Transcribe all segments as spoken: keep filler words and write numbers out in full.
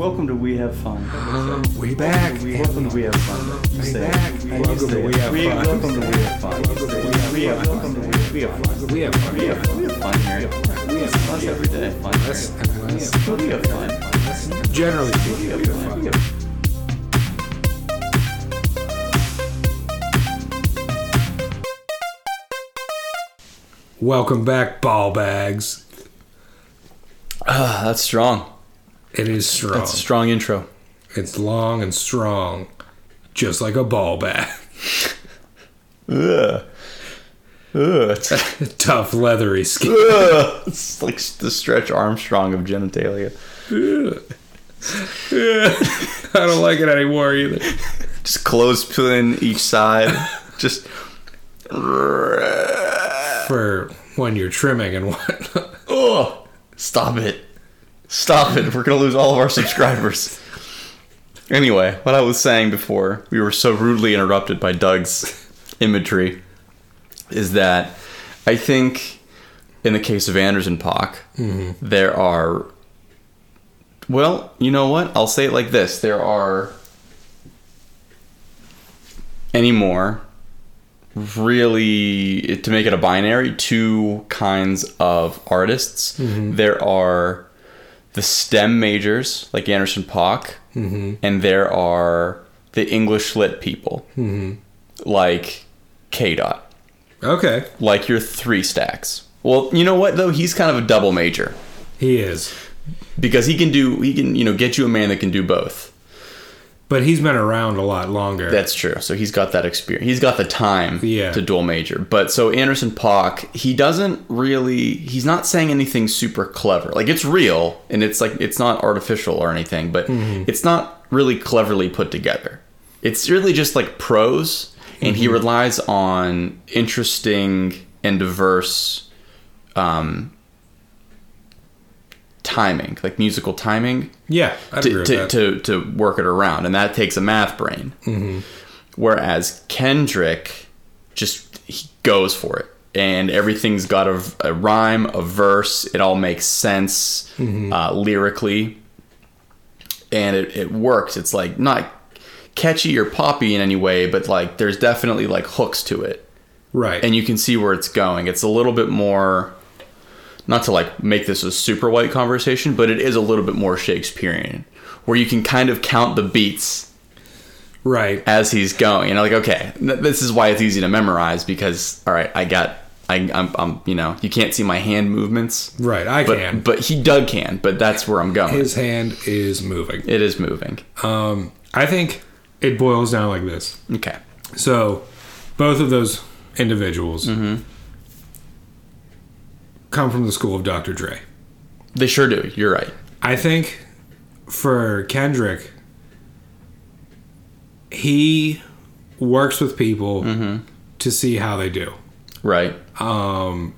Welcome to We Have Fun. Um, we back. Welcome to We Have Fun. You say welcome to We Have Fun. Welcome to We Have Fun. We have welcome to We Have Fun. We have fun. We have fun. We have fun here. We have fun every day. Fun. We have fun. Generally, we have fun. Welcome back, ball bags. Uh, that's strong. It is strong. That's a strong intro. It's long and strong, just like a ball bag. Ugh. Ugh. Tough, leathery skin. Ugh. It's like the Stretch Armstrong of genitalia. Ugh. Ugh. I don't like it anymore either. Just clothespin each side. Just... for when you're trimming and whatnot. Oh, stop it. Stop it. We're going to lose all of our subscribers. Anyway, what I was saying before we were so rudely interrupted by Doug's imagery is that I think in the case of Anderson .Paak, mm-hmm. there are... Well, you know what? I'll say it like this. There are... any more... really, to make it a binary, two kinds of artists. Mm-hmm. There are the STEM majors, like Anderson .Paak, mm-hmm. and there are the English lit people, mm-hmm. like K-Dot. Okay. Like your Three Stacks. Well, you know what, though? He's kind of a double major. He is. Because he can do, he can, you know, get you a man that can do both. But he's been around a lot longer. That's true. So he's got that experience. He's got the time yeah. to dual major. But so Anderson .Paak, he doesn't really... he's not saying anything super clever. Like, it's real, and it's like it's not artificial or anything, but mm-hmm. it's not really cleverly put together. It's really just like prose, and mm-hmm. he relies on interesting and diverse um, timing, like musical timing. Yeah, I agree to, with to, that. to to work it around, and that takes a math brain. Mm-hmm. Whereas Kendrick just he goes for it, and everything's got a, a rhyme, a verse. It all makes sense mm-hmm. uh, lyrically, and it, it works. It's like not catchy or poppy in any way, but like there's definitely like hooks to it, right? And you can see where it's going. It's a little bit more. Not to like make this a super white conversation, but it is a little bit more Shakespearean, where you can kind of count the beats, right, as he's going. You know, like okay, th- this is why it's easy to memorize because all right, I got, I, I'm, I'm, you know, you can't see my hand movements, right? I but, can, but he Doug can, but that's where I'm going. His hand is moving. It is moving. Um, I think it boils down like this. Okay, so both of those individuals. Mm-hmm. Come from the school of Doctor Dre. They sure do. You're right. I think for Kendrick, he works with people mm-hmm. to see how they do. Right. Um,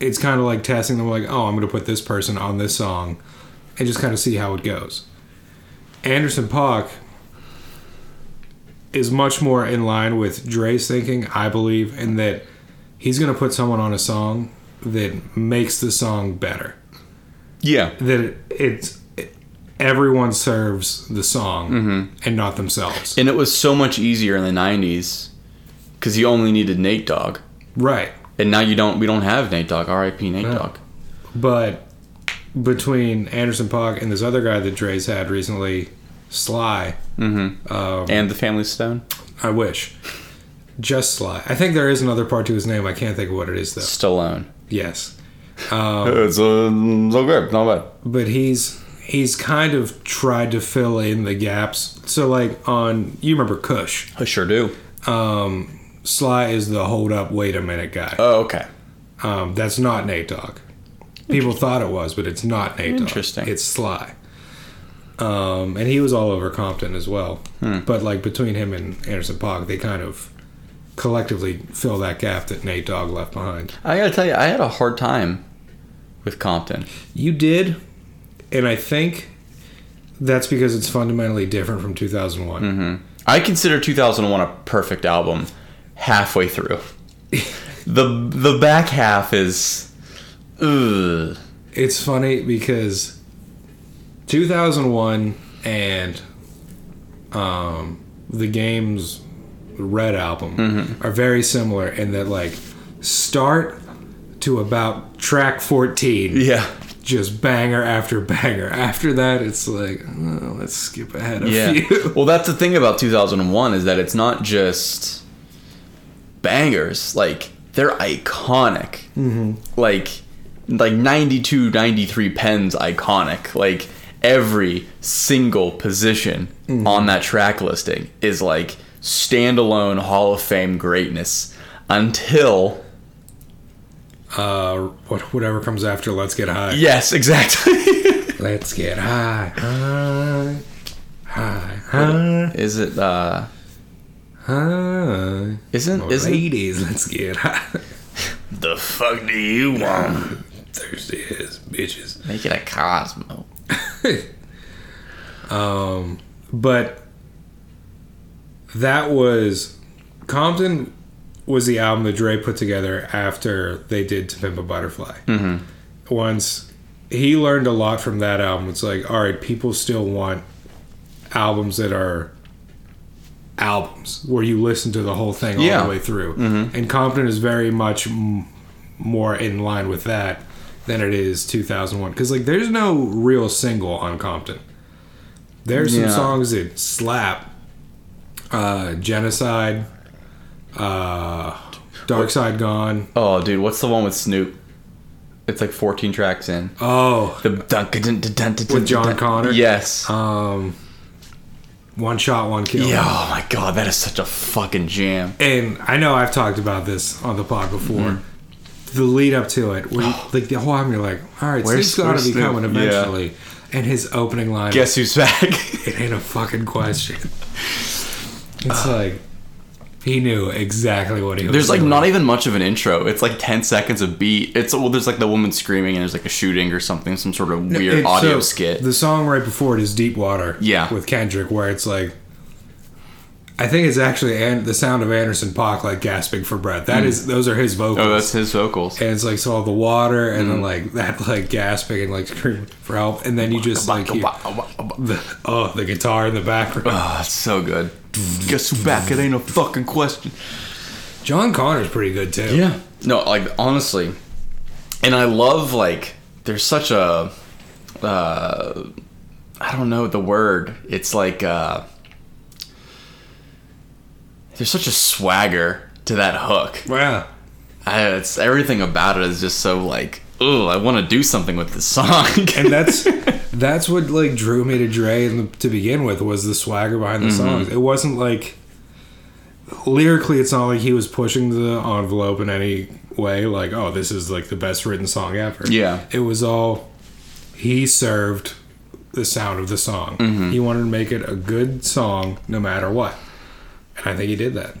it's kind of like testing them like, oh, I'm going to put this person on this song and just kind of see how it goes. Anderson .Paak is much more in line with Dre's thinking, I believe, in that he's going to put someone on a song that makes the song better. Yeah. That it, it's it, everyone serves the song mm-hmm. and not themselves. And it was so much easier in the nineties because you only needed Nate Dogg. Right. And now you don't. We don't have Nate Dogg. R I P Nate no. Dogg. But between Anderson .Paak and this other guy that Dre's had recently, Sly. Mm-hmm. Um, and the Family Stone. I wish. Just Sly. I think there is another part to his name. I can't think of what it is though. Stallone. Yes. Um, it's uh, so good. Not bad. But he's he's kind of tried to fill in the gaps. So like on, you remember Kush? I sure do. Um, Sly is the hold up, wait a minute guy. Oh, okay. Um, that's not Nate Dogg. People thought it was, but it's not Nate Dogg. Interesting. It's Sly. Um, and he was all over Compton as well. Hmm. But like between him and Anderson .Paak, they kind of collectively fill that gap that Nate Dogg left behind. I gotta tell you, I had a hard time with Compton. You did, and I think that's because it's fundamentally different from two thousand one. Mm-hmm. I consider two thousand one a perfect album halfway through. the The back half is... ugh. It's funny because two thousand one and um, the Game's Red album mm-hmm. are very similar in that, like, start to about track fourteen. Yeah. Just banger after banger. After that, it's like, oh, let's skip ahead a yeah. few. Well, that's the thing about two thousand one is that it's not just bangers. Like, they're iconic. Mm-hmm. Like, like ninety-two, ninety-three Penn's iconic. Like, every single position mm-hmm. on that track listing is, like, standalone Hall of Fame greatness until... Uh, whatever comes after Let's Get High. Yes, exactly. Let's Get High, high, high, high. Is it, uh... High. Isn't, oh, isn't... Ladies, let's get high. The fuck do you want? Thirsty ass bitches. Make it a Cosmo. um, but... That was... Compton... was the album that Dre put together after they did To Pimp a Butterfly. Mm-hmm. Once he learned a lot from that album, it's like, all right, people still want albums that are albums where you listen to the whole thing all yeah. the way through. Mm-hmm. And Compton is very much m- more in line with that than it is two thousand one. Because, like, there's no real single on Compton. There's yeah. some songs that slap. Uh, Genocide... Uh, Dark Side Gone. Oh, dude, what's the one with Snoop? It's like fourteen tracks in. Oh, the dun dun dun dun with John Connor. Yes. Um, One Shot, One Kill. Yeah. Oh my God, that is such a fucking jam. And I know I've talked about this on the pod before. Mm-hmm. The lead up to it, where you, like the whole album, you're like, all right, Snoop's gotta be coming eventually. Yeah. And his opening line, guess who's back? It ain't a fucking question. It's uh, like. He knew exactly what he was There's, like, doing. Not even much of an intro. It's, like, ten seconds of beat. It's well, there's, like, the woman screaming and there's, like, a shooting or something, some sort of weird it, audio so skit. The song right before it is Deep Water yeah. with Kendrick, where it's, like, I think it's actually an, the sound of Anderson .Paak, like, gasping for breath. That mm. is, those are his vocals. Oh, that's his vocals. And it's, like, so all the water and mm. then, like, that, like, gasping and, like, screaming for help. And then you just, like, you, the, oh, the guitar in the background. Oh, it's so good. Guess who's back? It ain't a fucking question. John Connor's pretty good too. Yeah. No, like, honestly, and I love, like, there's such a uh, I don't know the word. It's like uh, there's such a swagger to that hook. Yeah. I, it's everything about it is just so like, ooh, I want to do something with this song. And that's that's what, like, drew me to Dre in the, to begin with, was the swagger behind the mm-hmm. songs. It wasn't like, lyrically, it's not like he was pushing the envelope in any way, like, oh, this is, like, the best written song ever. Yeah. It was all, he served the sound of the song. Mm-hmm. He wanted to make it a good song no matter what. And I think he did that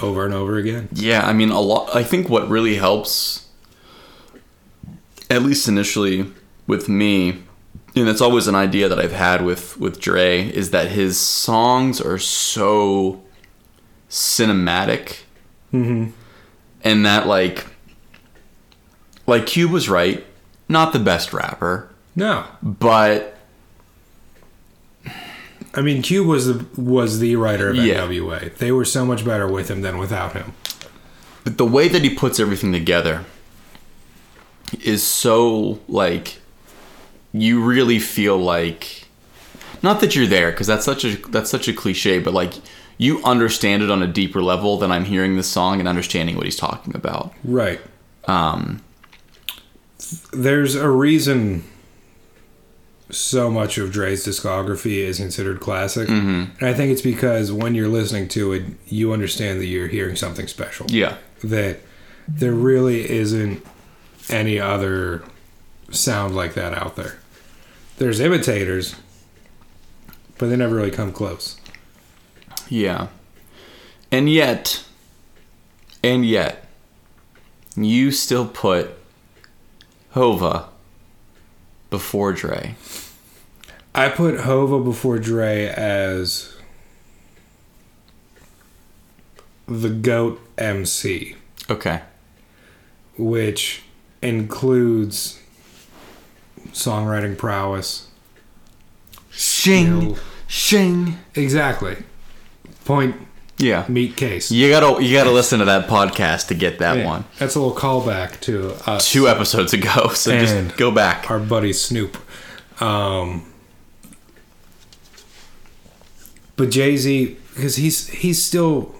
over and over again. Yeah, I mean, a lot. I think what really helps... at least initially with me, and that's always an idea that I've had with, with Dre, is that his songs are so cinematic. Mm-hmm. And that, like, like Cube was right, not the best rapper. No. But... I mean, Cube was the, was the writer of yeah. N W A. They were so much better with him than without him. But the way that he puts everything together... is so, like, you really feel like, not that you're there, because that's such a that's such a cliche, but, like, you understand it on a deeper level than I'm hearing this song and understanding what he's talking about. Right. Um, there's a reason so much of Dre's discography is considered classic, mm-hmm. and I think it's because when you're listening to it, you understand that you're hearing something special. Yeah. That there really isn't any other sound like that out there. There's imitators, but they never really come close. Yeah. And yet, and yet, you still put Hova before Dre. I put Hova before Dre as the GOAT M C. Okay. Which... includes songwriting prowess, Shing. Yo. Shing. Exactly. Point. Yeah. Meat case. You gotta you gotta listen to that podcast to get that yeah, one. That's a little callback to us. Two episodes ago. So and just go back. Our buddy Snoop. Um, but Jay-Z, because he's he's still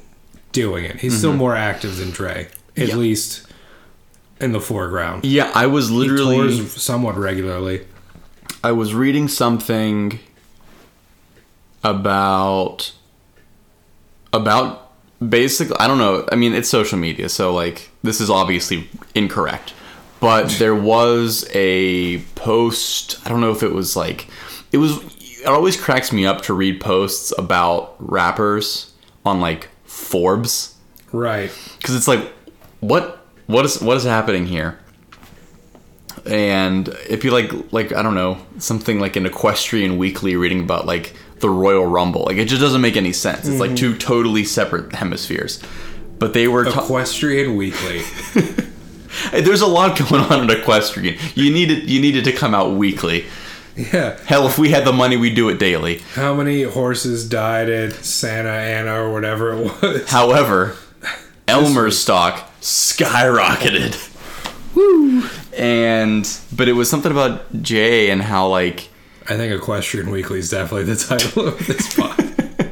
doing it. He's mm-hmm. still more active than Dre, at yeah. least in the foreground. Yeah, I was literally he tours somewhat regularly. I was reading something about. About basically, I don't know. I mean, it's social media, so like this is obviously incorrect. But there was a post. I don't know if it was like it was. It always cracks me up to read posts about rappers on like Forbes, right? Because it's like, what, what is, what is happening here? And if you like, like I don't know, something like an Equestrian Weekly reading about like. The Royal Rumble, like it just doesn't make any sense. It's mm-hmm. like two totally separate hemispheres, but they were Equestrian ta- Weekly. There's a lot going on in Equestrian. You needed you needed to come out weekly. Yeah. Hell, if we had the money, we'd do it daily. How many horses died at Santa Ana or whatever it was? However, Elmer's stock skyrocketed. Woo! And but it was something about Jay and how like. I think Equestrian Weekly is definitely the title of this pod.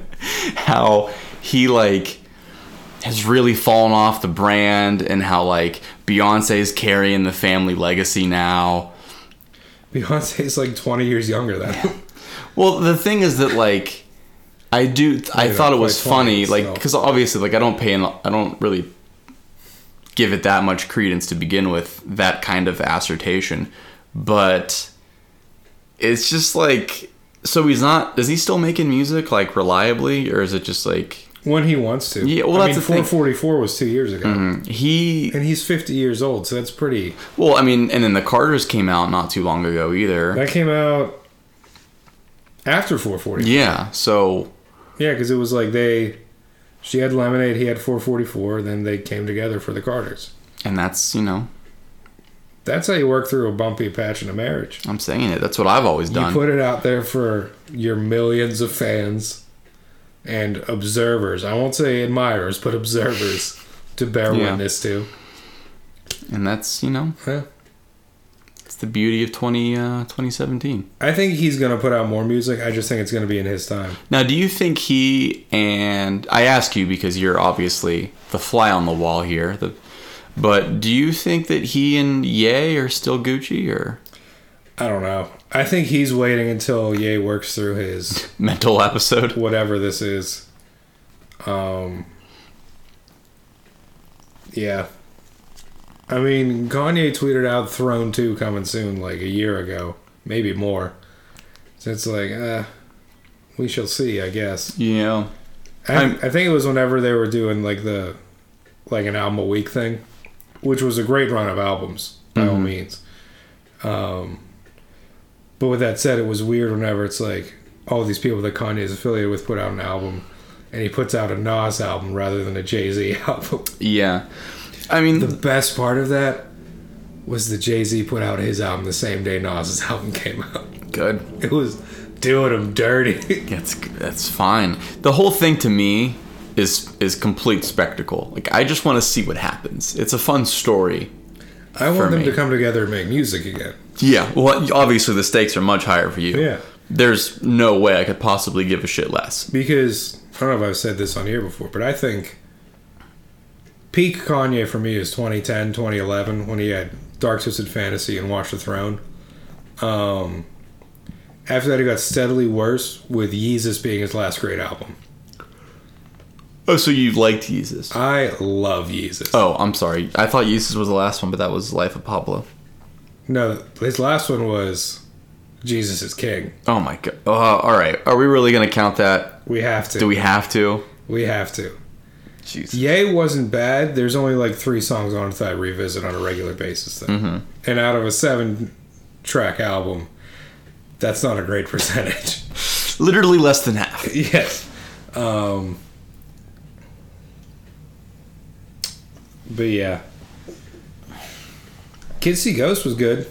How he, like, has really fallen off the brand and how, like, Beyonce is carrying the family legacy now. Beyonce is, like, twenty years younger than him. Yeah. Well, the thing is that, like, I do... I, I thought it was funny, like, because obviously, like, I don't pay... I don't really give it that much credence to begin with, that kind of assertion. But... It's just like, so he's not, is he still making music, like, reliably, or is it just, like... When he wants to. Yeah, well, that's I mean, the four forty-four thing. Was two years ago. Mm-hmm. He... And he's fifty years old, so that's pretty... Well, I mean, and then The Carters came out not too long ago, either. That came out after four forty-four. Yeah, so... Yeah, because it was like they... She had Lemonade, he had four forty-four, then they came together for The Carters. And that's, you know... That's how you work through a bumpy patch in a marriage. I'm saying it. That's what I've always done. You put it out there for your millions of fans and observers. I won't say admirers, but observers to bear yeah. witness to. And that's, you know, yeah. it's the beauty of twenty, uh, twenty seventeen. I think he's going to put out more music. I just think it's going to be in his time. Now, do you think he and... I ask you because you're obviously the fly on the wall here, the... But do you think that he and Ye are still Gucci, or? I don't know. I think he's waiting until Ye works through his... mental episode? Whatever this is. Um. Yeah. I mean, Kanye tweeted out Throne two coming soon, like a year ago. Maybe more. So it's like, uh, we shall see, I guess. Yeah. I, I think it was whenever they were doing, like, the... Like an album a week thing. Which was a great run of albums, by mm-hmm. all means. Um, but with that said, it was weird whenever it's like, all these people that Kanye is affiliated with put out an album, and he puts out a Nas album rather than a Jay-Z album. Yeah. I mean... The best part of that was that Jay-Z put out his album the same day Nas's album came out. Good. It was doing him dirty. That's, that's fine. The whole thing to me... Is is complete spectacle. Like I just want to see what happens. It's a fun story. I want for them me. to come together and make music again. Yeah. Well, obviously the stakes are much higher for you. Yeah. There's no way I could possibly give a shit less. Because I don't know if I've said this on here before, but I think peak Kanye for me is twenty ten, twenty eleven when he had Dark Twisted Fantasy and Watch the Throne. Um. After that, it got steadily worse with Yeezus being his last great album. Oh, so you liked Yeezus? I love Yeezus. Oh, I'm sorry. I thought Yeezus was the last one, but that was Life of Pablo. No, his last one was Jesus is King. Oh, my God. Uh, all right. Are we really going to count that? We have to. Do we have to? We have to. Jesus. Ye wasn't bad. There's only like three songs on it that I revisit on a regular basis, though. Mm-hmm. And out of a seven-track album, that's not a great percentage. Literally less than half. Yes. Um... But yeah. Kids See Ghosts was good.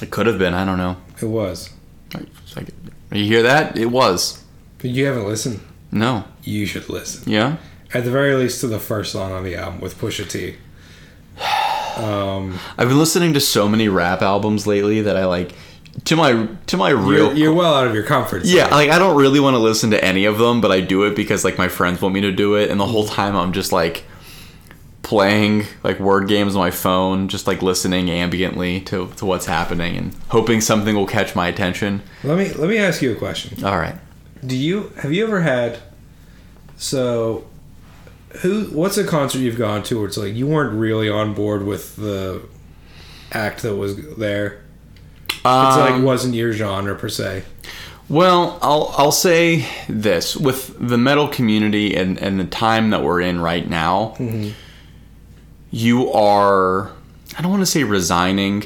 It could have been. I don't know. It was. I, I, You hear that? It was. But you haven't listened? No. You should listen. Yeah? At the very least to the first song on the album with Pusha T. Um, I've been listening to so many rap albums lately that I like... To my to my real, you're, you're well out of your comfort zone. Yeah, like I don't really want to listen to any of them, but I do it because like my friends want me to do it, and the whole time I'm just like playing like word games on my phone, just like listening ambiently to, to what's happening and hoping something will catch my attention. Let me let me ask you a question. All right. Do you have you ever had so who what's a concert you've gone to where it's like you weren't really on board with the act that was there? It's like wasn't your genre per se. Well, I'll I'll say this with the metal community and, and the time that we're in right now, mm-hmm. you are I don't want to say resigning,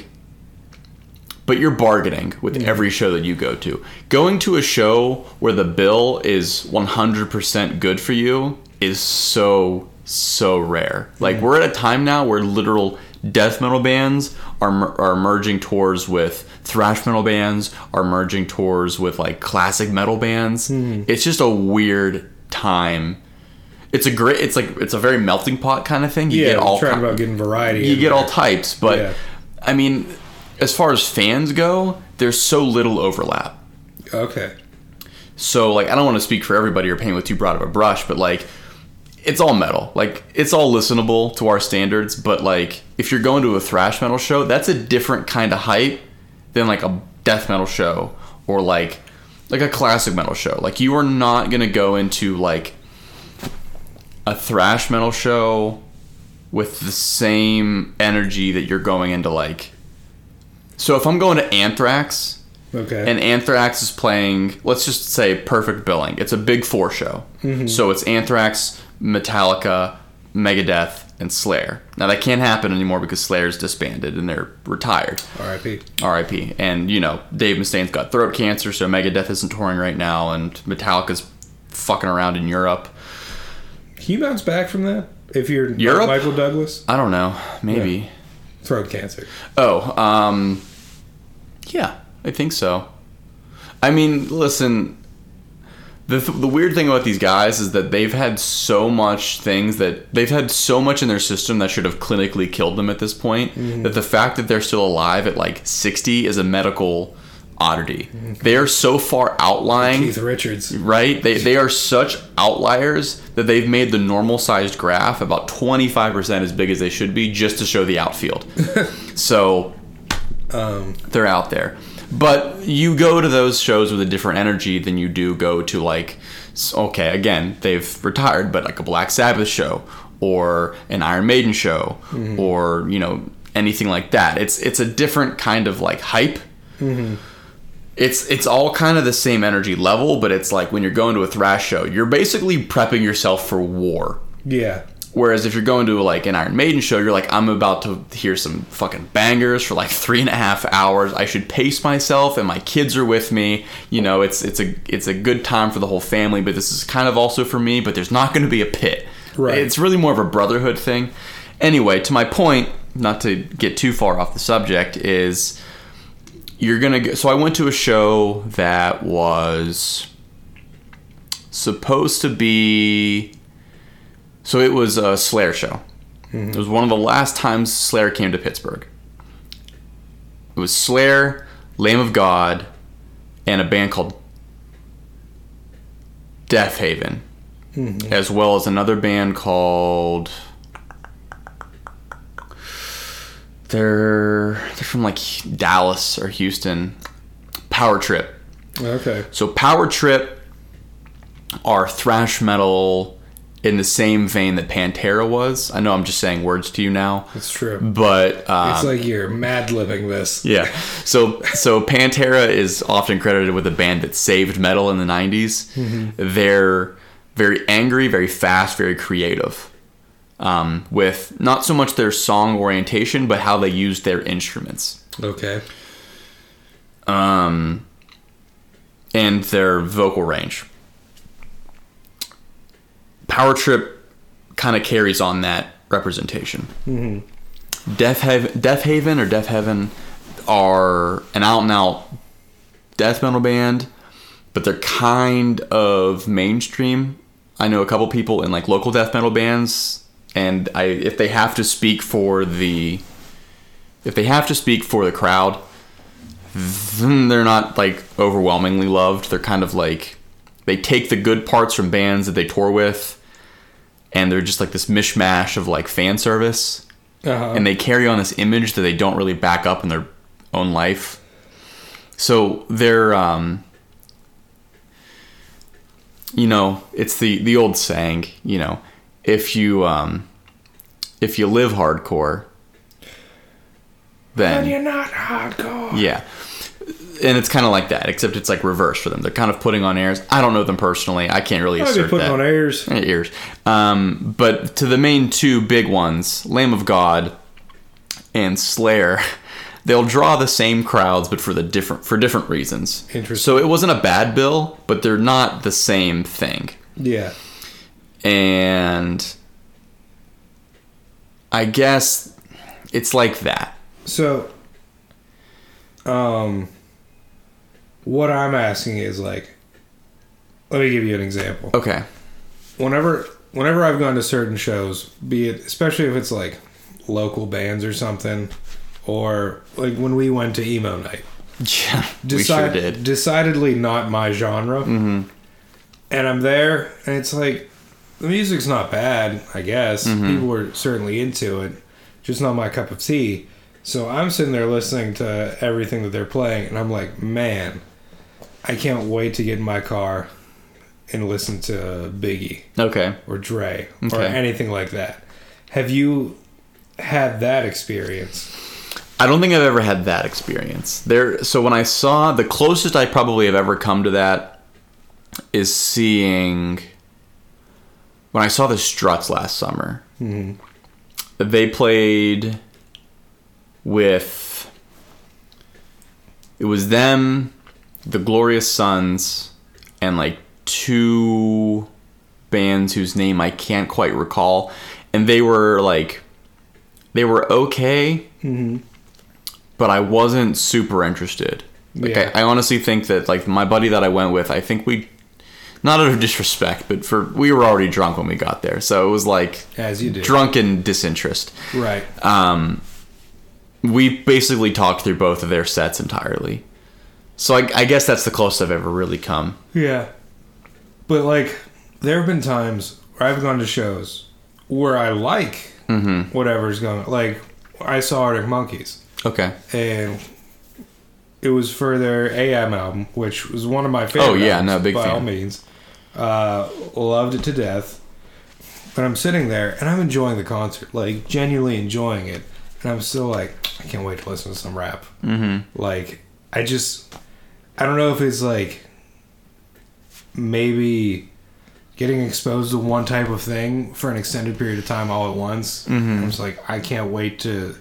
but you're bargaining with mm-hmm. every show that you go to. Going to a show where the bill is one hundred percent good for you is so so rare. Like mm-hmm. we're at a time now where literal death metal bands are are merging tours with thrash metal bands, are merging tours with like classic metal bands. Mm. It's just a weird time. It's a great. It's like it's a very melting pot kind of thing. You yeah, get all trying about getting variety. You get there. All types, but yeah. I mean, as far as fans go, there's so little overlap. Okay. So like, I don't want to speak for everybody or paint with too broad of a brush, but like. It's all metal. Like, it's all listenable to our standards, but, like, if you're going to a thrash metal show, that's a different kind of hype than, like, a death metal show or, like, like a classic metal show. Like, you are not going to go into, like, a thrash metal show with the same energy that you're going into, like... So, if I'm going to Anthrax... Okay. And Anthrax is playing, let's just say, perfect billing. It's a big four show. Mm-hmm. So it's Anthrax, Metallica, Megadeth, and Slayer. Now, that can't happen anymore because Slayer's disbanded and they're retired. R I P R I P And, you know, Dave Mustaine's got throat cancer, so Megadeth isn't touring right now, and Metallica's fucking around in Europe. Can you bounce back from that? If you're Europe? Michael Douglas? I don't know. Maybe. Yeah. Throat cancer. Oh, um... Yeah. I think so. I mean, listen, the th- the weird thing about these guys is that they've had so much things that they've had so much in their system that should have clinically killed them at this point mm-hmm. that the fact that they're still alive at like sixty is a medical oddity. Mm-hmm. They are so far outlying. Keith Richards. Right? They they are such outliers that they've made the normal sized graph about twenty-five percent as big as they should be just to show the outfield. So um, they're out there. But you go to those shows with a different energy than you do go to, like, okay, again, they've retired, but like a Black Sabbath show or an Iron Maiden show mm-hmm. or, you know, anything like that. It's it's a different kind of, like, hype. Mm-hmm. It's it's all kind of the same energy level, but it's like when you're going to a thrash show, you're basically prepping yourself for war. Yeah. Whereas if you're going to, like, an Iron Maiden show, you're like, I'm about to hear some fucking bangers for, like, three and a half hours. I should pace myself, and my kids are with me. You know, it's it's a it's a good time for the whole family, but this is kind of also for me, but there's not going to be a pit. Right. It's really more of a brotherhood thing. Anyway, to my point, not to get too far off the subject, is you're going to go... So I went to a show that was supposed to be... So it was a Slayer show. Mm-hmm. It was one of the last times Slayer came to Pittsburgh. It was Slayer, Lamb of God, and a band called Deafheaven, mm-hmm. as well as another band called... They're they're from like Dallas or Houston. Power Trip. Okay. So Power Trip are thrash metal... in the same vein that Pantera was. I know I'm just saying words to you now. That's true. But... Um, it's like you're mad-libbing this. Yeah. So so Pantera is often credited with a band that saved metal in the nineties. Mm-hmm. They're very angry, very fast, very creative. Um, with not so much their song orientation, but how they used their instruments. Okay. Um, and their vocal range. Power Trip kind of carries on that representation. Mm-hmm. Deafheaven, Deafheaven or Deafheaven are an out-and-out death metal band but they're kind of mainstream. I know a couple people in like local death metal bands, and I if they have to speak for the if they have to speak for the crowd, they're not like overwhelmingly loved. They're kind of like they take the good parts from bands that they tour with, and they're just like this mishmash of like fan service, uh-huh. and they carry on this image that they don't really back up in their own life. So they're, um, you know, it's the, the old saying, you know, if you um, if you live hardcore, then, then you're not hardcore. Yeah, and it's kind of like that, except it's like reverse for them. They're kind of putting on airs. I don't know them personally. I can't really I'd assert be putting that. On airs, ears. Um, but to the main two big ones, Lamb of God and Slayer. They'll draw the same crowds, but for the different for different reasons. Interesting. So it wasn't a bad bill, but they're not the same thing. Yeah. And I guess it's like that. So, um, what I'm asking is like, let me give you an example. Okay. Whenever, whenever I've gone to certain shows, be it especially if it's like local bands or something. Or, like, when we went to emo night. Yeah, we Decid- sure did. Decidedly not my genre. Mm-hmm. And I'm there, and it's like, the music's not bad, I guess. Mm-hmm. People were certainly into it. Just not my cup of tea. So I'm sitting there listening to everything that they're playing, and I'm like, man, I can't wait to get in my car and listen to Biggie. Okay. Or Dre. Okay. Or anything like that. Have you had that experience? I don't think I've ever had that experience. There, so when I saw, the closest I probably have ever come to that is seeing, when I saw the Struts last summer, mm-hmm. they played with, it was them, the Glorious Sons, and like two bands whose name I can't quite recall. And they were like, they were okay. Mm-hmm. But I wasn't super interested. Like, yeah. I, I honestly think that, like, my buddy that I went with, I think we, not out of disrespect, but for we were already drunk when we got there, so it was like as you do, drunken disinterest. Right. Um, we basically talked through both of their sets entirely. So I, I guess that's the closest I've ever really come. Yeah. But like, there have been times where I've gone to shows where I like mm-hmm. whatever's going. Like, I saw Arctic Monkeys. Okay. And it was for their A M album, which was one of my favorite. Oh, yeah, albums, no, big by fan. By all means. Uh, loved it to death. But I'm sitting there, and I'm enjoying the concert. Like, genuinely enjoying it. And I'm still like, I can't wait to listen to some rap. Mm-hmm. Like, I just... I don't know if it's like... Maybe... Getting exposed to one type of thing for an extended period of time all at once. Mm-hmm. I'm just like, I can't wait to...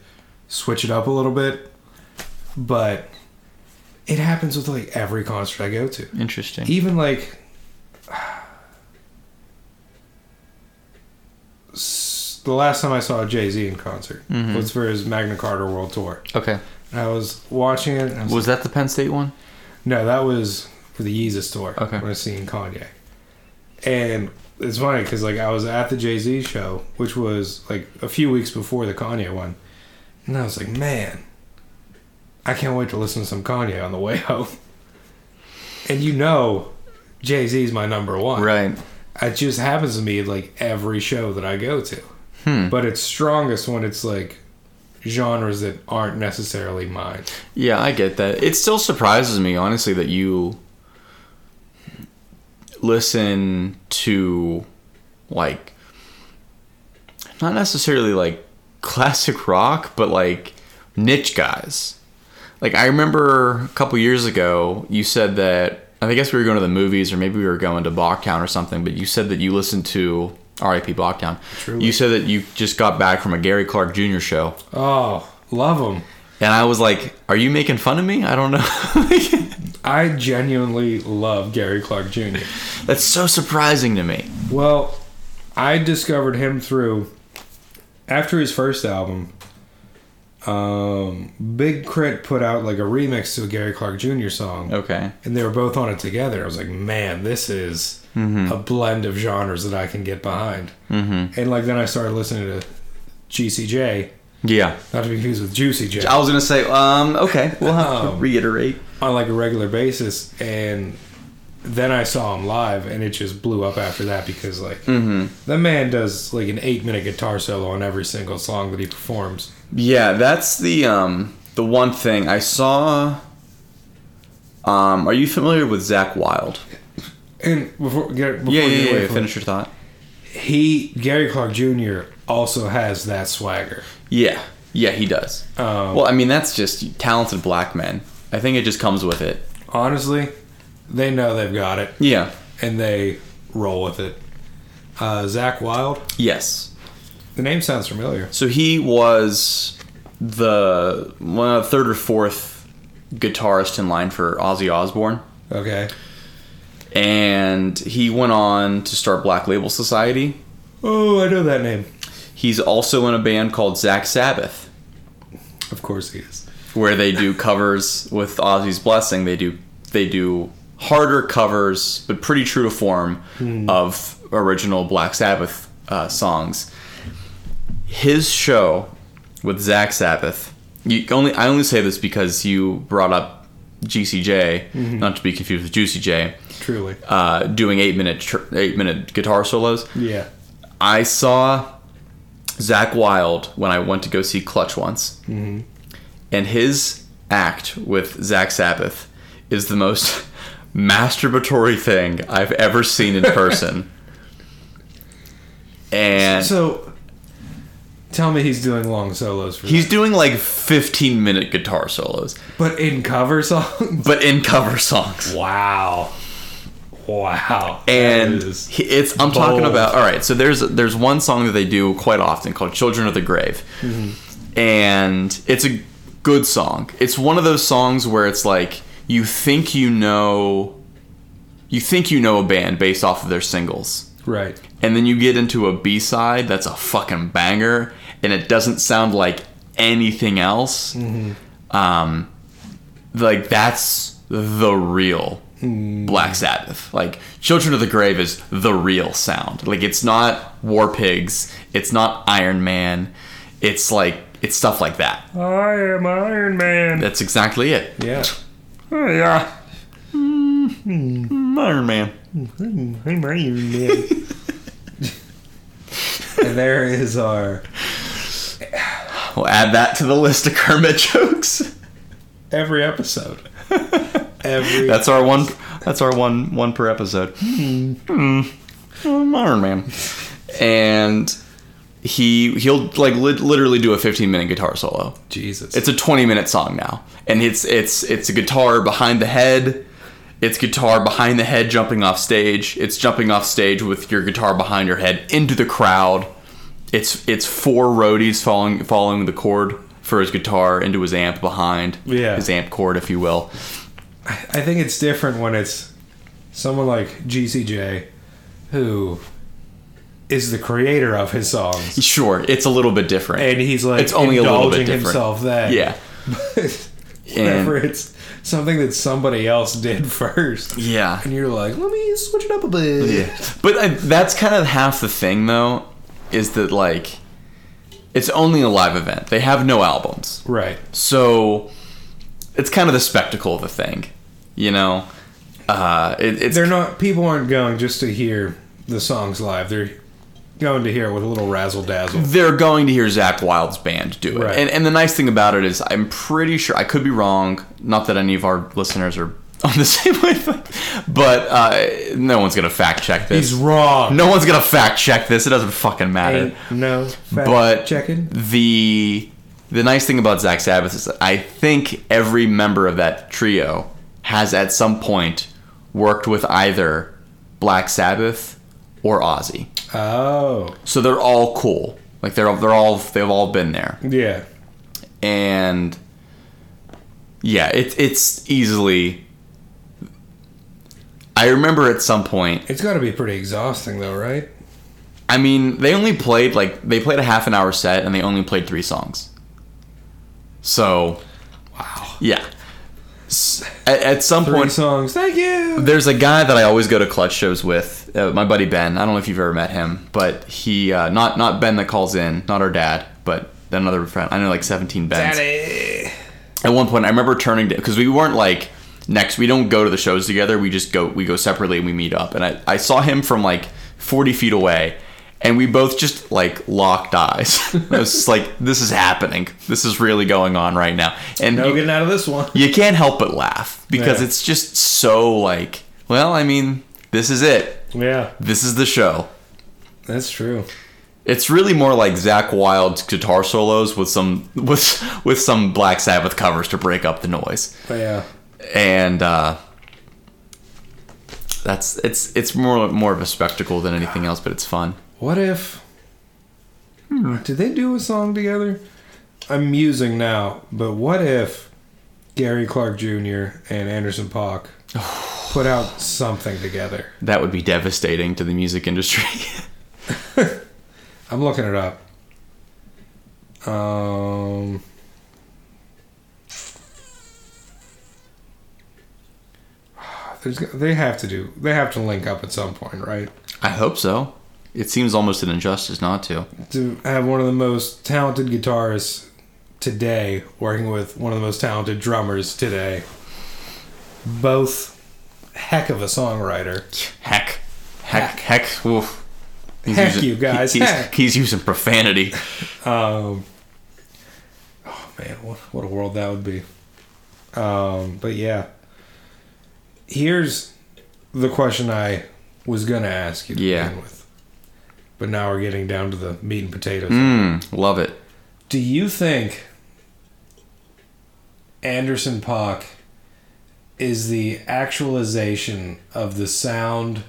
switch it up a little bit, but it happens with like every concert I go to. Interesting. Even like the last time I saw Jay-Z in concert mm-hmm. was for his Magna Carta World Tour. Okay. And I was watching it. And I was was like, that the Penn State one? No, that was for the Yeezus tour. Okay. When I was seeing Kanye, and it's funny because like I was at the Jay-Z show, which was like a few weeks before the Kanye one. And I was like, man, I can't wait to listen to some Kanye on the way home. And you know, Jay-Z's my number one. Right. It just happens to me at like every show that I go to. Hmm. But it's strongest when it's like genres that aren't necessarily mine. Yeah, I get that. It still surprises me, honestly, that you listen to like, not necessarily like, classic rock, but like niche guys. Like I remember a couple years ago, you said that I guess we were going to the movies, or maybe we were going to Bachtown or something. But you said that you listened to R I P Bachtown. Truly. You said that you just got back from a Gary Clark Junior show. Oh, love him! And I was like, "Are you making fun of me? I don't know." I genuinely love Gary Clark Junior That's so surprising to me. Well, I discovered him through. After his first album, Um, Big Crit put out like a remix to a Gary Clark Junior song. Okay. And they were both on it together. I was like, man, this is mm-hmm. a blend of genres that I can get behind. Mm-hmm. And like then I started listening to G C J. Yeah. Not to be confused with Juicy J. I was going to say, um, okay, we'll have um, to reiterate. On like a regular basis. And then I saw him live and it just blew up after that because like mm-hmm. the man does like an eight minute guitar solo on every single song that he performs. Yeah, that's the um, the one thing I saw. Um, are you familiar with Zakk Wylde? And before, before yeah, yeah, you yeah, yeah finish your thought. He Gary Clark Junior also has that swagger. Yeah, yeah, he does. Um, well, I mean, that's just talented black men. I think it just comes with it. Honestly, they know they've got it. Yeah, and they roll with it. Uh, Zakk Wylde. Yes. The name sounds familiar. So he was the one of the third or fourth guitarist in line for Ozzy Osbourne. Okay. And he went on to start Black Label Society. Oh, I know that name. He's also in a band called Zakk Sabbath. Of course he is. Where they do covers with Ozzy's blessing. They do they do harder covers, but pretty true to form, mm. of original Black Sabbath uh, songs. His show with Zakk Sabbath, you only I only say this because you brought up G C J, mm-hmm. not to be confused with Juicy J. Truly, uh, doing eight minute tr- eight minute guitar solos. Yeah, I saw Zakk Wylde when I went to go see Clutch once, mm-hmm. and his act with Zakk Sabbath is the most masturbatory thing I've ever seen in person. And so. Tell me he's doing long solos. For he's that. Doing like fifteen minute guitar solos. But in cover songs? But in cover songs. Wow. Wow. And it's, I'm bold. Talking about, all right, so there's there's one song that they do quite often called Children of the Grave. Mm-hmm. And it's a good song. It's one of those songs where it's like, you think you know, you think you know a band based off of their singles. Right. And then you get into a B-side that's a fucking banger. And it doesn't sound like anything else. Mm-hmm. Um, like, that's the real mm. Black Sabbath. Like, Children of the Grave is the real sound. Like, it's not War Pigs. It's not Iron Man. It's, like, it's stuff like that. I am Iron Man. That's exactly it. Yeah. Oh, yeah. Mm, mm, Iron Man. Mm, I'm Iron Man. And there is our... We'll add that to the list of Kermit jokes. Every episode. Every that's episode. Our one. That's our one. One per episode. Mm. Mm. Mm, Iron Man, and he he'll like li- literally do a fifteen minute guitar solo. Jesus, it's a twenty minute song now, and it's it's it's a guitar behind the head. It's guitar behind the head jumping off stage. It's jumping off stage with your guitar behind your head into the crowd. It's it's four roadies following following the chord for his guitar into his amp behind. Yeah. His amp chord, if you will. I think it's different when it's someone like G C J who is the creator of his songs. Sure, it's a little bit different. And he's like it's only indulging a bit himself then. Yeah. But whenever and, it's something that somebody else did first. Yeah. And you're like, let me switch it up a bit. Yeah. But I, that's kind of half the thing, though. Is that like it's only a live event. They have no albums. Right. So it's kind of the spectacle of the thing. You know? Uh it, it's They're not people aren't going just to hear the songs live. They're going to hear it with a little razzle dazzle. They're going to hear Zakk Wylde's band do it. Right. And and the nice thing about it is I'm pretty sure I could be wrong, not that any of our listeners are on the same wavelength, but uh, no one's gonna fact check this. He's wrong. No one's gonna fact check this. It doesn't fucking matter. Ain't no fact but checking. The the nice thing about Zakk Sabbath is that I think every member of that trio has at some point worked with either Black Sabbath or Ozzy. Oh. So they're all cool. Like they're they're all they've all been there. Yeah. And yeah, it's it's easily. I remember at some point... It's got to be pretty exhausting, though, right? I mean, they only played, like... They played a half an hour set, and they only played three songs. So, wow. Yeah. At, at some Three point, songs. Thank you. There's a guy that I always go to Clutch shows with. Uh, my buddy Ben. I don't know if you've ever met him, but he uh, not not Ben that calls in, not our dad, but another friend. I know like seventeen Bens. Daddy. At one point, I remember turning to because we weren't like next. We don't go to the shows together. We just go. We go separately and we meet up. And I I saw him from like forty feet away. And we both just, like, locked eyes. I was just like, this is happening. This is really going on right now. And no you, getting out of this one. You can't help but laugh. Because yeah. It's just so, like, well, I mean, this is it. Yeah. This is the show. That's true. It's really more like Zakk Wylde's guitar solos with some with with some Black Sabbath covers to break up the noise. Oh, yeah. And, uh... That's... It's it's more more of a spectacle than anything else, but it's fun. What if... Hmm, did they do a song together? I'm musing now, but what if Gary Clark Junior and Anderson .Paak put out something together? That would be devastating to the music industry. I'm looking it up. Um, there's, they have to do... They have to link up at some point, right? I hope so. It seems almost an injustice not to. To have one of the most talented guitarists today working with one of the most talented drummers today. Both heck of a songwriter. Heck. Heck. Heck. Heck, oof. He's heck using, you guys. He, he's, heck. He's using profanity. um, oh, man. What, what a world that would be. Um, but, yeah. Here's the question I was going to ask you to yeah. begin with. But now we're getting down to the meat and potatoes. Mm, love it. Do you think Anderson .Paak is the actualization of the sound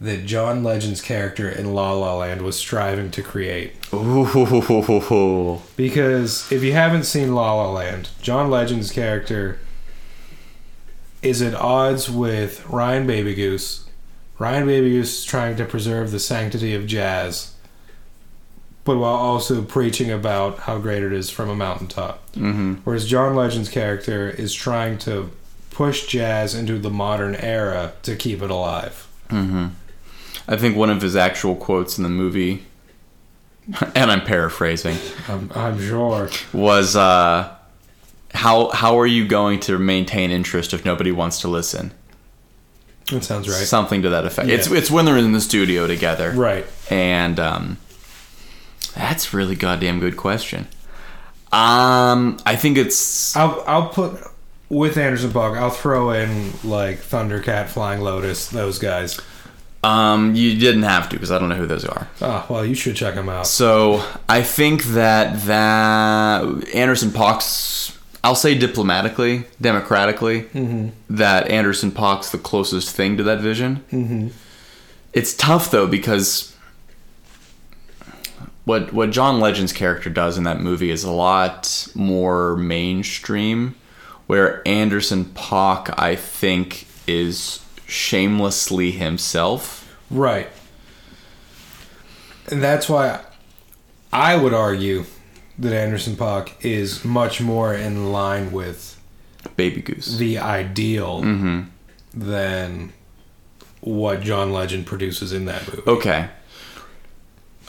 that John Legend's character in La La Land was striving to create? Ooh. Because if you haven't seen La La Land, John Legend's character is at odds with Ryan Babygoose. Ryan Babygoose is trying to preserve the sanctity of jazz, but while also preaching about how great it is from a mountaintop. Mm-hmm. Whereas John Legend's character is trying to push jazz into the modern era to keep it alive. Mm-hmm. I think one of his actual quotes in the movie, and I'm paraphrasing, I'm, I'm sure, was uh, how how are you going to maintain interest if nobody wants to listen? That sounds right. Something to that effect. Yeah. It's it's when they're in the studio together. Right. And um, that's a really goddamn good question. Um, I think it's... I'll I'll put... With Anderson .Paak, I'll throw in, like, Thundercat, Flying Lotus, those guys. Um, you didn't have to, because I don't know who those are. Oh, well, you should check them out. So, I think that that... Anderson .Paak's... I'll say diplomatically, democratically, mm-hmm. that Anderson .Paak's the closest thing to that vision. Mm-hmm. It's tough, though, because what what John Legend's character does in that movie is a lot more mainstream, where Anderson .Paak, I think, is shamelessly himself. Right. And that's why I would argue... that Anderson .Paak is much more in line with Babygoose, the ideal, mm-hmm. than what John Legend produces in that movie. Okay.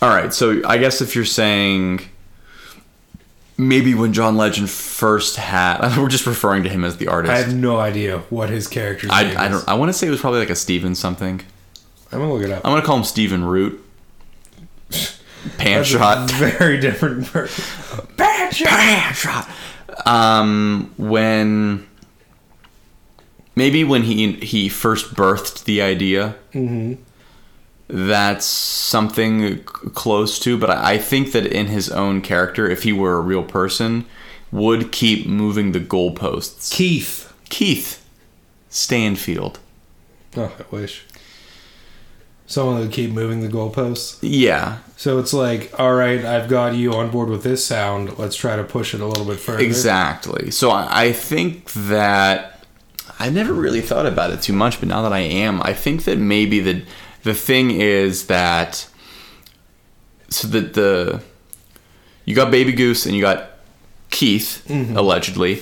All right. So I guess if you're saying maybe when John Legend first had, we're just referring to him as the artist. I have no idea what his character's I, name I don't. Is. I want to say it was probably like a Steven something. I'm gonna look it up. I'm gonna call him Steven Root. Pan That's shot, very different. Pan shot, pan shot. Um, when maybe when he he first birthed the idea, mm-hmm. that's something close to. But I think that in his own character, if he were a real person, would keep moving the goalposts. Keith, Keith, Stanfield. Oh, I wish. Someone that would keep moving the goalposts? Yeah. So it's like, all right, I've got you on board with this sound. Let's try to push it a little bit further. Exactly. So I think that... I never really thought about it too much, but now that I am, I think that maybe the the thing is that... So that the... You got Baby Goose and you got Keith, mm-hmm. allegedly.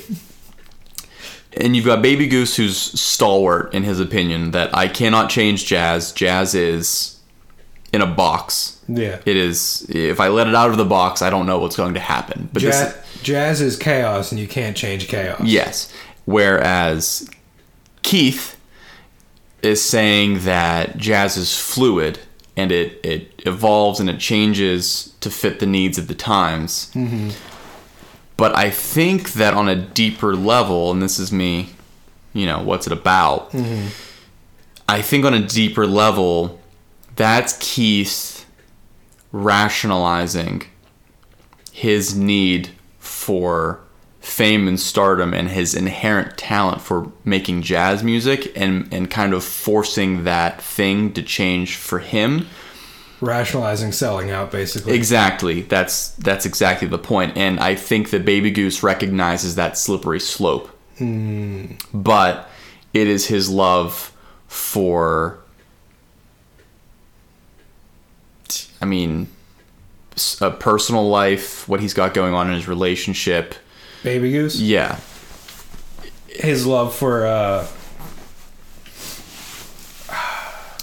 And you've got Baby Goose, who's stalwart in his opinion that I cannot change jazz. Jazz is in a box. Yeah. It is. If I let it out of the box, I don't know what's going to happen. But jazz, this, jazz is chaos, and you can't change chaos. Yes. Whereas Keith is saying that jazz is fluid, and it, it evolves and it changes to fit the needs of the times. Mm-hmm. But I think that on a deeper level, and this is me, you know, what's it about? Mm-hmm. I think on a deeper level, that's Keith rationalizing his need for fame and stardom and his inherent talent for making jazz music and, and kind of forcing that thing to change for him. Rationalizing selling out, basically. Exactly. That's that's exactly the point. And I think that Baby Goose recognizes that slippery slope. Mm. But it is his love for, I mean, a personal life, what he's got going on in his relationship. Baby Goose? Yeah. His love for uh...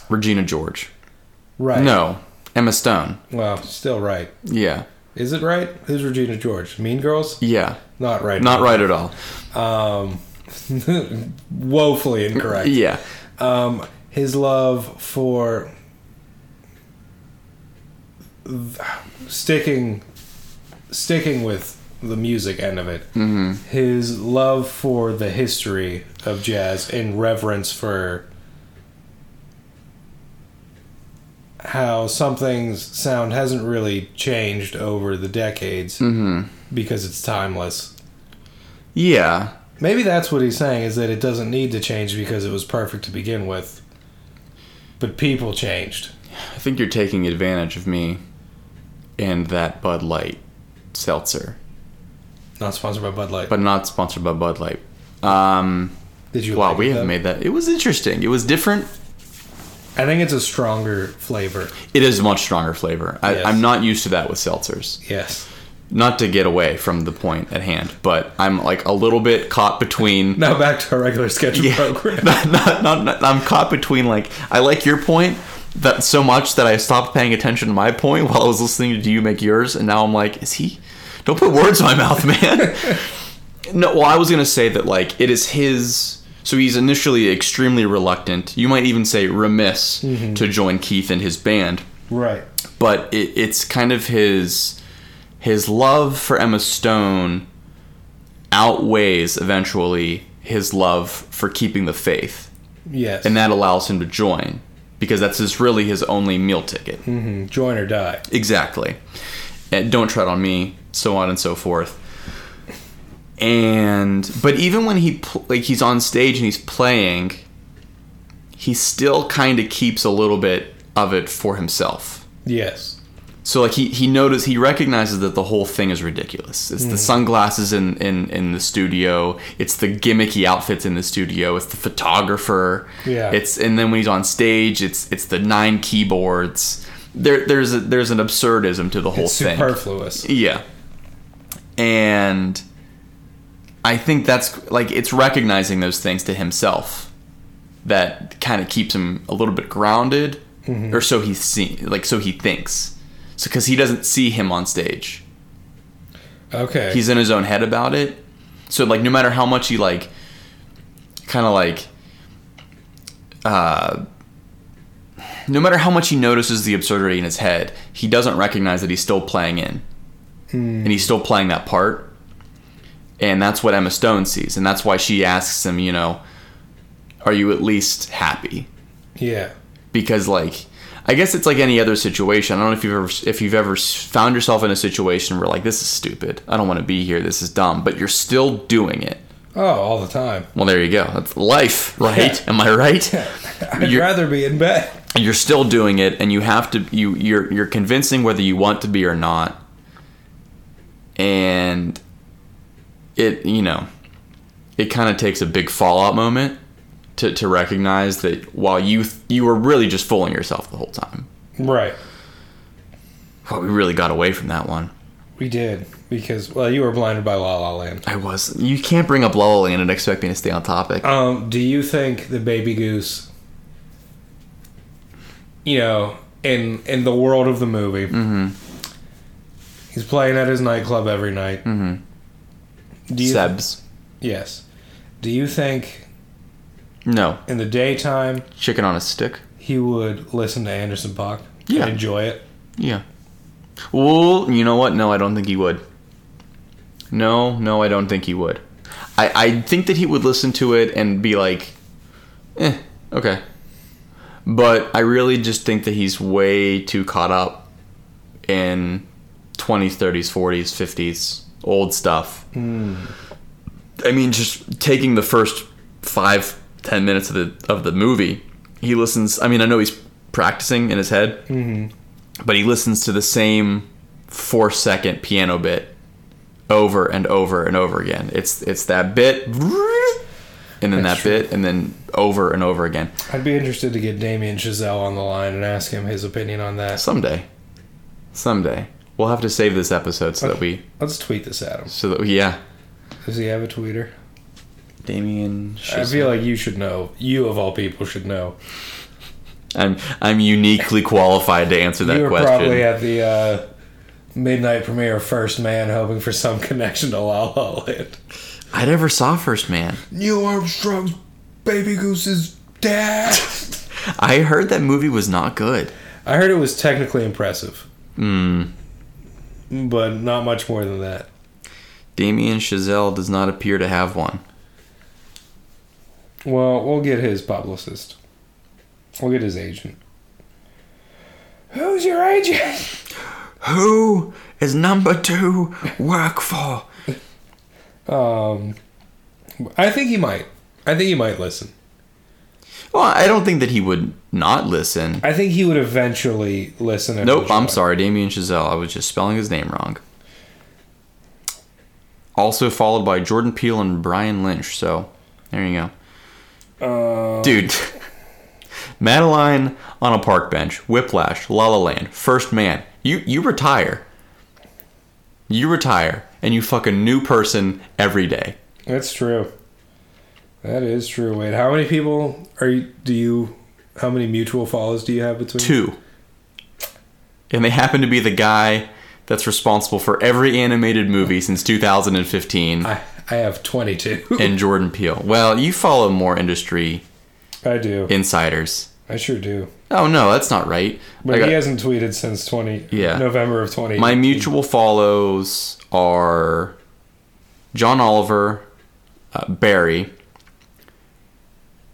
Regina George. Right. No. Emma Stone. Well, still right. Yeah. Is it right? Who's Regina George? Mean Girls? Yeah. Not right. Not right at all. Um, woefully incorrect. Yeah. Um, his love for sticking, sticking with the music end of it. Mm-hmm. His love for the history of jazz and reverence for how something's sound hasn't really changed over the decades mm-hmm. because it's timeless. Yeah. Maybe that's what he's saying, is that it doesn't need to change because it was perfect to begin with. But people changed. I think you're taking advantage of me and that Bud Light seltzer. Not sponsored by Bud Light. But not sponsored by Bud Light. Um, Did you wow, like we haven't made that. It was interesting. It was different. I think it's a stronger flavor. It is a much stronger flavor. I, yes. I'm not used to that with seltzers. Yes. Not to get away from the point at hand, but I'm like a little bit caught between... Now back to our regular schedule yeah, program. Not, not, not, not, I'm caught between like, I like your point that so much that I stopped paying attention to my point while I was listening to Do You Make Yours, and now I'm like, is he... Don't put words in my mouth, man. No, well, I was going to say that like it is his... So he's initially extremely reluctant, you might even say remiss, mm-hmm. to join Keith and his band. Right. But it, it's kind of his his love for Emma Stone outweighs eventually his love for keeping the faith. Yes. And that allows him to join, because that's his, really his only meal ticket. Mm-hmm. Join or die. Exactly. And don't tread on me, so on and so forth. And but even when he pl- like he's on stage and he's playing, he still kind of keeps a little bit of it for himself. Yes. So like he he notices he recognizes that the whole thing is ridiculous. It's mm. the sunglasses in, in, in the studio. It's the gimmicky outfits in the studio. It's the photographer. Yeah. It's and then when he's on stage, it's it's the nine keyboards. There there's a, there's an absurdism to the whole it's thing. Superfluous. Yeah. And I think that's, like, it's recognizing those things to himself that kind of keeps him a little bit grounded, mm-hmm. or so he see, like so he thinks. So, because he doesn't see him on stage. Okay. He's in his own head about it. So, like, no matter how much he, like, kind of, like, uh, no matter how much he notices the absurdity in his head, he doesn't recognize that he's still playing in. Mm. And he's still playing that part. And that's what Emma Stone sees. And that's why she asks him, you know, are you at least happy? Yeah. Because, like, I guess it's like any other situation. I don't know if you've ever, if you've ever found yourself in a situation where, like, this is stupid. I don't want to be here. This is dumb. But you're still doing it. Oh, all the time. Well, there you go. That's life, right? Am I right? I'd you're, rather be in bed. You're still doing it, and you have to, you, you're, you're convincing whether you want to be or not. And... It, you know, it kind of takes a big fallout moment to, to recognize that while you th- you were really just fooling yourself the whole time. Right. Well, we really got away from that one. We did, because, well, you were blinded by La La Land. I was. You can't bring up La La Land and expect me to stay on topic. Um, do you think the Baby Goose, you know, in in the world of the movie, mm-hmm. he's playing at his nightclub every night. Mm-hmm. Do you Seb's. Th- yes. Do you think... No. In the daytime... Chicken on a stick. He would listen to Anderson .Paak yeah. and enjoy it. Yeah. Well, you know what? No, I don't think he would. No, no, I don't think he would. I, I think that he would listen to it and be like, eh, okay. But I really just think that he's way too caught up in twenties, thirties, forties, fifties, old stuff. Mm. I mean, just taking the first five, ten minutes of the of the movie, he listens. I mean, I know he's practicing in his head. Mm-hmm. But he listens to the same four-second piano bit over and over and over again. It's it's that bit, and then That's that true. bit, and then over and over again. I'd be interested to get Damien Chazelle on the line and ask him his opinion on that. Someday. Someday. We'll have to save this episode so okay. that we... Let's tweet this at him. So that we, yeah. Does he have a tweeter? Damien Chazelle. I feel like you should know. You, of all people, should know. I'm I'm uniquely qualified to answer that question. You were question. probably at the uh, midnight premiere of First Man, hoping for some connection to La La Land. I never saw First Man. Neil Armstrong's Baby Goose's dad. I heard that movie was not good. I heard it was technically impressive. Mm. But not much more than that. Damien Chazelle does not appear to have one. Well, we'll get his publicist. We'll get his agent. Who's your agent? Who is number two work for? Um, I think he might. I think he might listen. Well, I don't think that he would not listen. I think he would eventually listen. Nope, I'm sorry, Damien Chazelle. I was just spelling his name wrong. Also followed by Jordan Peele and Brian Lynch. So, there you go. Um, Dude... Madeline on a park bench, Whiplash, La La Land, First Man. You you retire. You retire, and you fuck a new person every day. That's true. That is true. Wait, how many people are you, do you? How many mutual follows do you have between? Two. And they happen to be the guy that's responsible for every animated movie since two thousand fifteen. I I have twenty-two. And Jordan Peele. Well, you follow more industry. I do. Insiders. I sure do. Oh, no, that's not right. But got, he hasn't tweeted since twenty yeah. November of twenty eighteen. My mutual follows are John Oliver, uh, Barry,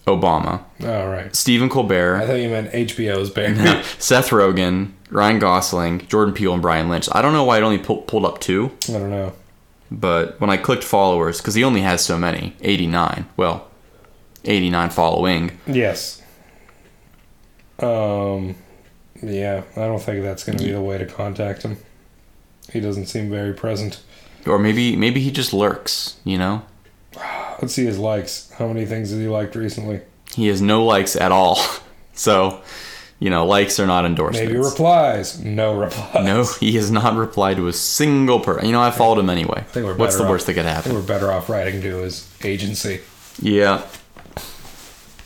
Obama. Oh, right. Stephen Colbert. I thought you meant H B O's Barry. No, Seth Rogen, Ryan Gosling, Jordan Peele, and Brian Lynch. I don't know why it only pull, pulled up two. I don't know. But when I clicked followers, because he only has so many, eighty-nine. Well... eighty-nine following. Yes. Um, yeah, I don't think that's going to be the way to contact him. He doesn't seem very present. Or maybe maybe he just lurks, you know? Let's see his likes. How many things has he liked recently? He has no likes at all. So, you know, likes are not endorsements. Maybe replies. No replies. No, he has not replied to a single person. You know, I followed him anyway. I think we're better What's the off, worst that could happen? I think we're better off writing to his agency. Yeah.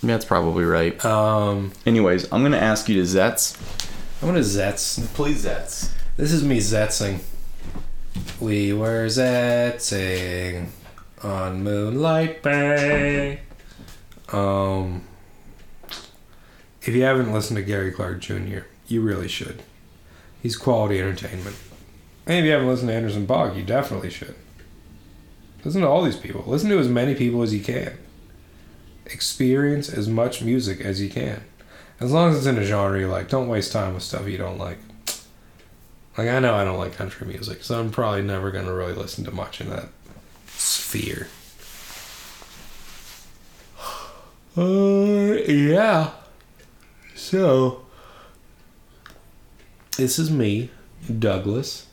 That's probably right. Um, Anyways, I'm going to ask you to Zetz. I'm going to Zetz. Please Zetz. This is me Zetzing. We were Zetzing on Moonlight Bay. Um, if you haven't listened to Gary Clark Junior, you really should. He's quality entertainment. And if you haven't listened to Anderson .Paak, you definitely should. Listen to all these people. Listen to as many people as you can. Experience as much music as you can, as long as it's in a genre you like. Don't waste time with stuff you don't like. Like, I know I don't like country music, so I'm probably never going to really listen to much in that sphere. Uh, yeah. So, this is me, Douglas.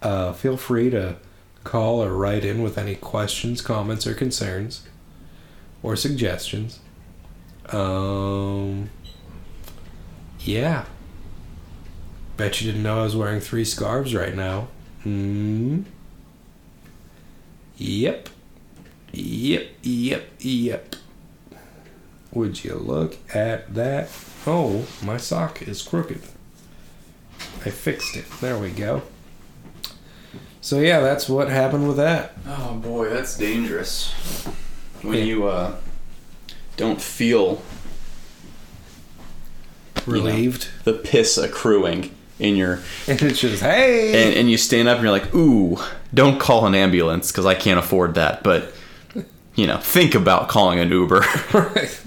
Uh, feel free to call or write in with any questions, comments, or concerns. Or suggestions. Um, yeah. Bet you didn't know I was wearing three scarves right now. Hmm. Yep. Yep, yep, yep. Would you look at that? Oh, my sock is crooked. I fixed it. There we go. So yeah, that's what happened with that. Oh boy, that's dangerous. When yeah. you uh, don't feel relieved, you know, the piss accruing in your and it's just hey, and, and you stand up and you're like, ooh, don't call an ambulance because I can't afford that. But you know, think about calling an Uber. Right.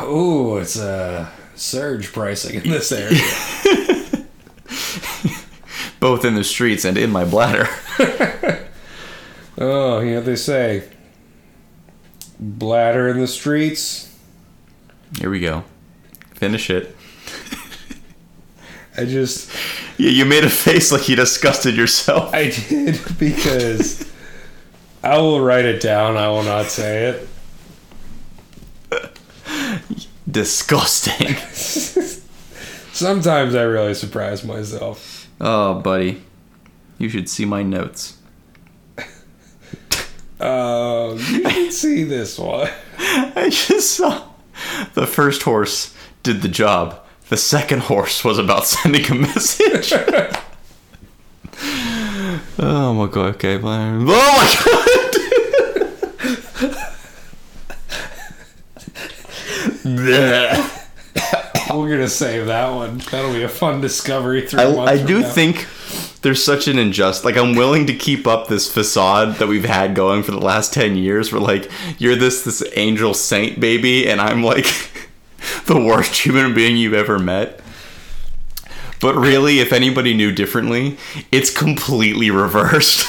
Oh, it's uh, surge pricing in this area. Both in the streets and in my bladder. Oh, you know what they say. Bladder in the streets. Here we go. Finish it. I just... Yeah, you made a face like you disgusted yourself. I did, because... I will write it down. I will not say it. Disgusting. Sometimes I really surprise myself. Oh, buddy. You should see my notes. Oh, uh, you can see this one. I just saw... The first horse did the job. The second horse was about sending a message. Oh, my God. Okay, fine. Oh, my God! We're going to save that one. That'll be a fun discovery three months I, I do now. Think there's such an injustice. Like, I'm willing to keep up this facade that we've had going for the last ten years where, like, you're this, this angel saint baby, and I'm, like, the worst human being you've ever met. But really, if anybody knew differently, it's completely reversed.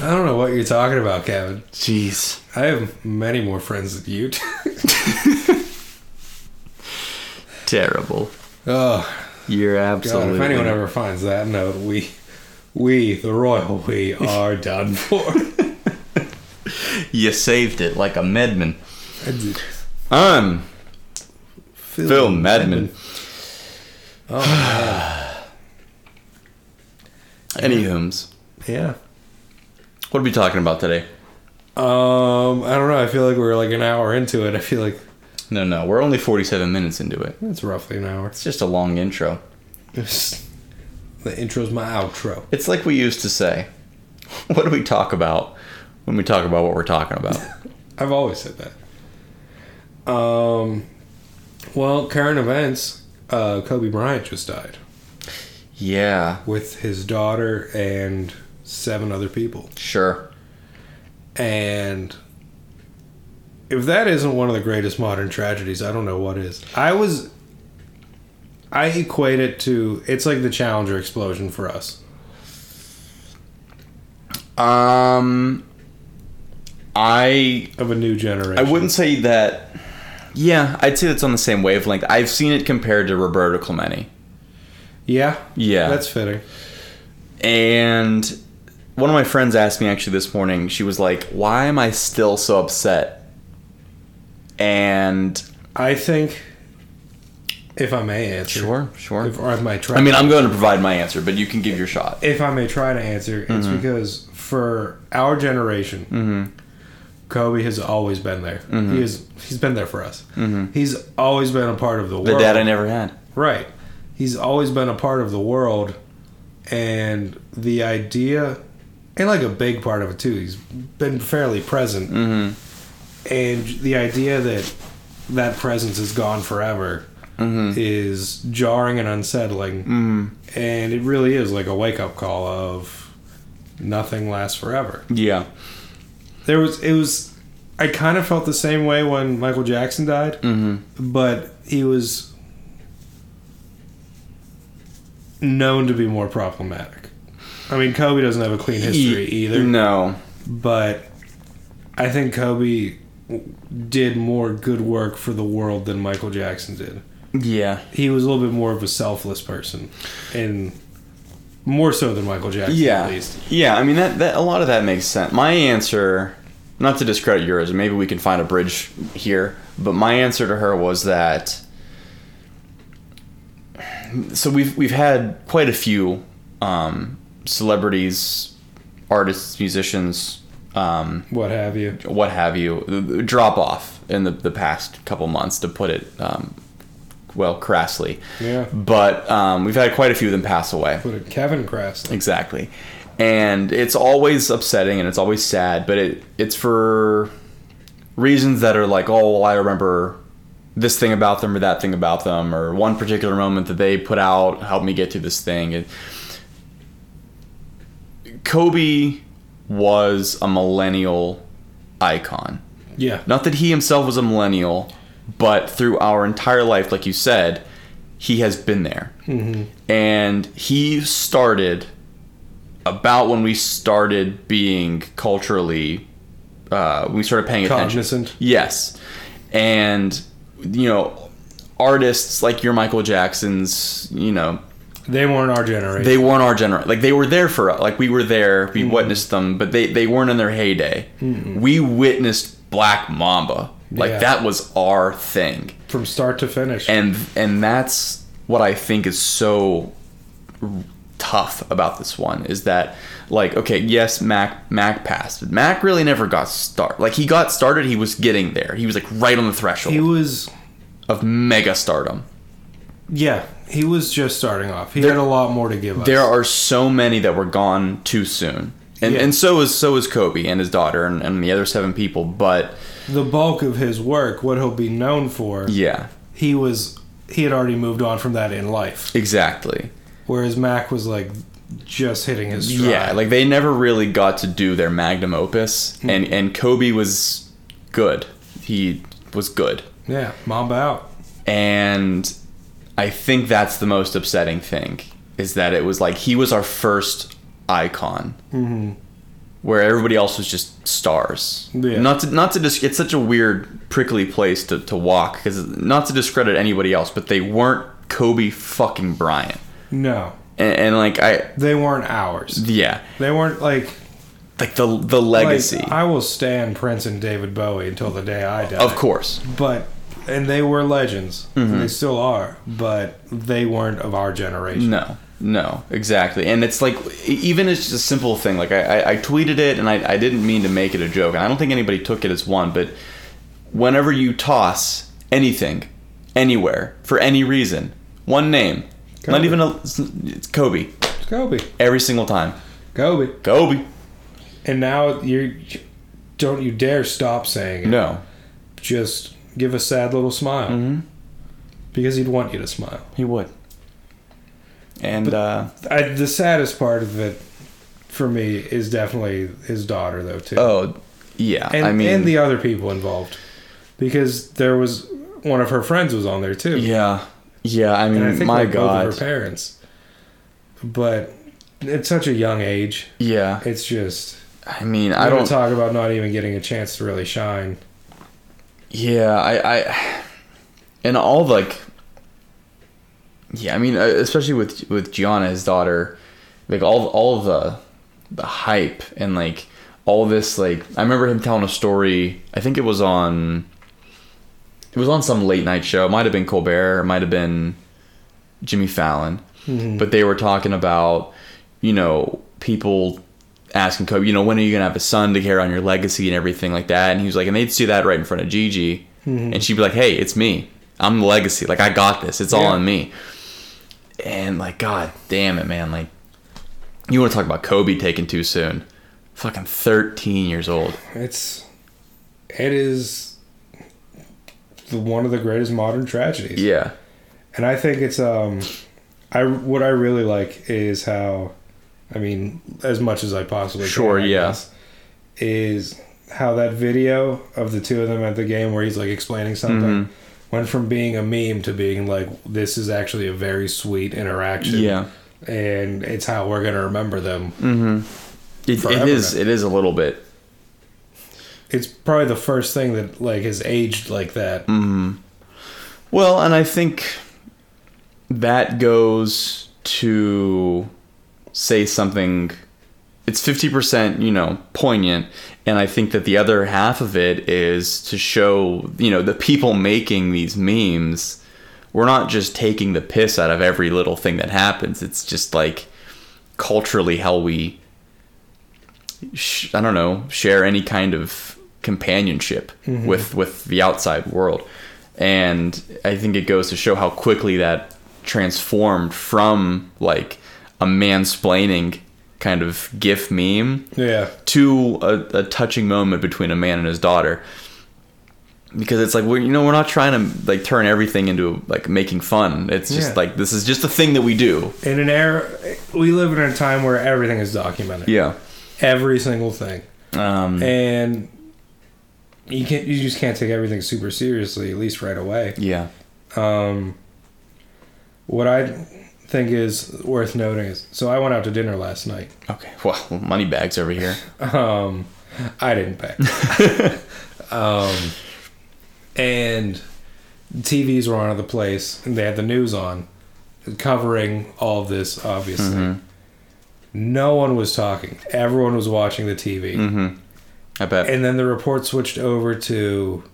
I don't know what you're talking about, Kevin. Jeez. I have many more friends than you. Terrible. Oh. You're absolutely... God, if anyone ever finds that note, we, we, the royal we, are done for. You saved it like a madman. I did. I'm Phil, Phil Madman. Madman. Oh, man. Any hymns. Yeah. What are we talking about today? Um, I don't know. I feel like we're like an hour into it. I feel like... No, no. We're only forty-seven minutes into it. It's roughly an hour. It's just a long intro. It's... The intro's my outro. It's like we used to say. What do we talk about when we talk about what we're talking about? I've always said that. Um, well, current events, uh, Kobe Bryant just died. Yeah. With his daughter and... seven other people. Sure. And if that isn't one of the greatest modern tragedies, I don't know what is. I was... I equate it to... It's like the Challenger explosion for us. Um... I... Of a new generation. I wouldn't say that... Yeah, I'd say that's on the same wavelength. I've seen it compared to Roberto Clemente. Yeah? Yeah. That's fitting. And... One of my friends asked me actually this morning, she was like, why am I still so upset? And... I think, if I may answer... Sure, sure. If, or if I try... I mean, I'm going to provide my answer, but you can give your shot. If I may try to answer, it's mm-hmm. because for our generation, mm-hmm. Kobe has always been there. Mm-hmm. He is, he's been there for us. Mm-hmm. He's always been a part of the world. The dad I never had. Right. He's always been a part of the world, and the idea... And like a big part of it too. He's been fairly present. Mm-hmm. And the idea that that presence is gone forever mm-hmm. is jarring and unsettling. Mm-hmm. And it really is like a wake-up call of nothing lasts forever. Yeah. There was, it was, I kind of felt the same way when Michael Jackson died, mm-hmm. but he was known to be more problematic. I mean, Kobe doesn't have a clean history either. No. But I think Kobe did more good work for the world than Michael Jackson did. Yeah. He was a little bit more of a selfless person. And more so than Michael Jackson, yeah. at least. Yeah, I mean, that, that a lot of that makes sense. My answer not to discredit yours, maybe we can find a bridge here, but my answer to her was that, so we've we've had quite a few um, celebrities, artists, musicians, um, what have you, what have you, drop off in the, the past couple months, to put it um, well, crassly. Yeah. But um, we've had quite a few of them pass away. Put it Kevin Crassly. Exactly. And it's always upsetting and it's always sad, but it it's for reasons that are like, oh, well, I remember this thing about them or that thing about them, or one particular moment that they put out helped me get through this thing. It, Kobe was a millennial icon. Yeah. Not that he himself was a millennial, but through our entire life, like you said, he has been there. Mm-hmm. And he started about when we started being culturally, uh, we started paying cognizant attention. Yes. And, you know, artists like your Michael Jacksons, you know. They weren't our generation. They weren't our generation. Like, they were there for us. Like, we were there. We mm-hmm. witnessed them. But they, they weren't in their heyday. Mm-hmm. We witnessed Black Mamba. Like, yeah. That was our thing. From start to finish. And and that's what I think is so tough about this one, is that, like, okay, yes, Mac Mac passed, but Mac really never got started. Like, he got started, he was getting there. He was, like, right on the threshold. He was... of mega stardom. Yeah, he was just starting off. He there, had a lot more to give us. There are so many that were gone too soon. And yeah. and so is, so is Kobe and his daughter and, and the other seven people, but... the bulk of his work, what he'll be known for, yeah, he was he had already moved on from that in life. Exactly. Whereas Mac was like just hitting his stride. Yeah, like they never really got to do their magnum opus, mm-hmm. and and Kobe was good. He was good. Yeah, Mamba out. And I think that's the most upsetting thing, is that it was like he was our first icon. Mm-hmm. Where everybody else was just stars. Yeah. Not to, not to dis- it's such a weird, prickly place to, to walk, because not to discredit anybody else, but they weren't Kobe fucking Bryant. No. And, and like I, they weren't ours. Yeah. They weren't like, like the the legacy. Like, I will stand Prince and David Bowie until the day I die. Of course. But and they were legends. Mm-hmm. And they still are, but they weren't of our generation. No. No, exactly. And it's like, even it's just a simple thing. Like, I, I, I tweeted it, and I, I didn't mean to make it a joke. And I don't think anybody took it as one, but whenever you toss anything, anywhere, for any reason, one name, Kobe. Not even a... It's Kobe. It's Kobe. Every single time. Kobe. Kobe. And now, you don't you dare stop saying it. No. Just give a sad little smile. Mm-hmm. Because he'd want you to smile. He would. And but uh, I, the saddest part of it for me is definitely his daughter, though, too. Oh, yeah. And, I mean, and the other people involved, because there was one of her friends was on there too. Yeah, yeah. I mean, and I think my like God, both of her parents. But at such a young age, yeah, it's just. I mean, I don't talk about not even getting a chance to really shine. Yeah, I, I, and all like. Yeah, I mean, especially with with Gianna, his daughter, like all all of the the hype and like all this, like I remember him telling a story. I think it was on it was on some late night show. It might have been Colbert, it might have been Jimmy Fallon, mm-hmm. but they were talking about, you know, people asking Kobe, you know, when are you gonna have a son to carry on your legacy and everything like that. And he was like, and they'd see that right in front of Gigi, mm-hmm. and she'd be like, hey, it's me. I'm the legacy. Like I got this. It's yeah. all on me. And like, God damn it, man. Like, you want to talk about Kobe taken too soon? Fucking thirteen years old. It's, it is the, one of the greatest modern tragedies. Yeah. And I think it's, um, I, what I really like is how, I mean, as much as I possibly can. Sure. Yeah. Guess, is how that video of the two of them at the game where he's like explaining something. Mm-hmm. Went from being a meme to being like, this is actually a very sweet interaction. Yeah. And it's how we're going to remember them. Mm-hmm. It, it is. Now. It is a little bit. It's probably the first thing that like has aged like that. Mm-hmm. Well, and I think that goes to say something it's fifty percent, you know, poignant. And I think that the other half of it is to show, you know, the people making these memes, we're not just taking the piss out of every little thing that happens. It's just like culturally how we, sh- I don't know, share any kind of companionship mm-hmm. with, with the outside world. And I think it goes to show how quickly that transformed from like a mansplaining kind of gif meme yeah. to a, a touching moment between a man and his daughter. Because it's like, we're, you know, we're not trying to like turn everything into like making fun. It's just yeah. like, this is just a thing that we do. In an era, we live in a time where everything is documented. Yeah. Every single thing. Um, and you can't, you just can't take everything super seriously, at least right away. Yeah. Um, what I think is worth noting is, so I went out to dinner last night. Okay. Well, money bags over here. um, I didn't pay. um, And T Vs were on at the place, and they had the news on, covering all of this, obviously. Mm-hmm. No one was talking. Everyone was watching the T V. Mm-hmm. I bet. And then the report switched over to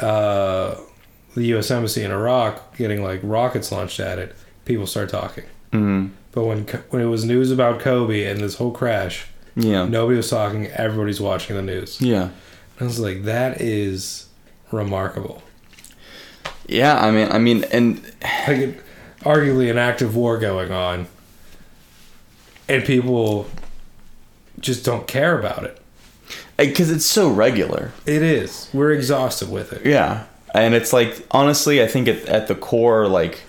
uh, the U S Embassy in Iraq getting, like, rockets launched at it. People start talking. Mm-hmm. But when when it was news about Kobe and this whole crash, yeah, nobody was talking. Everybody's watching the news. Yeah. I was like, that is... remarkable. Yeah, I mean, I mean, and like, arguably an active war going on, and people just don't care about it because it's so regular. It is. We're exhausted with it. Yeah, and it's like honestly, I think at, at the core, like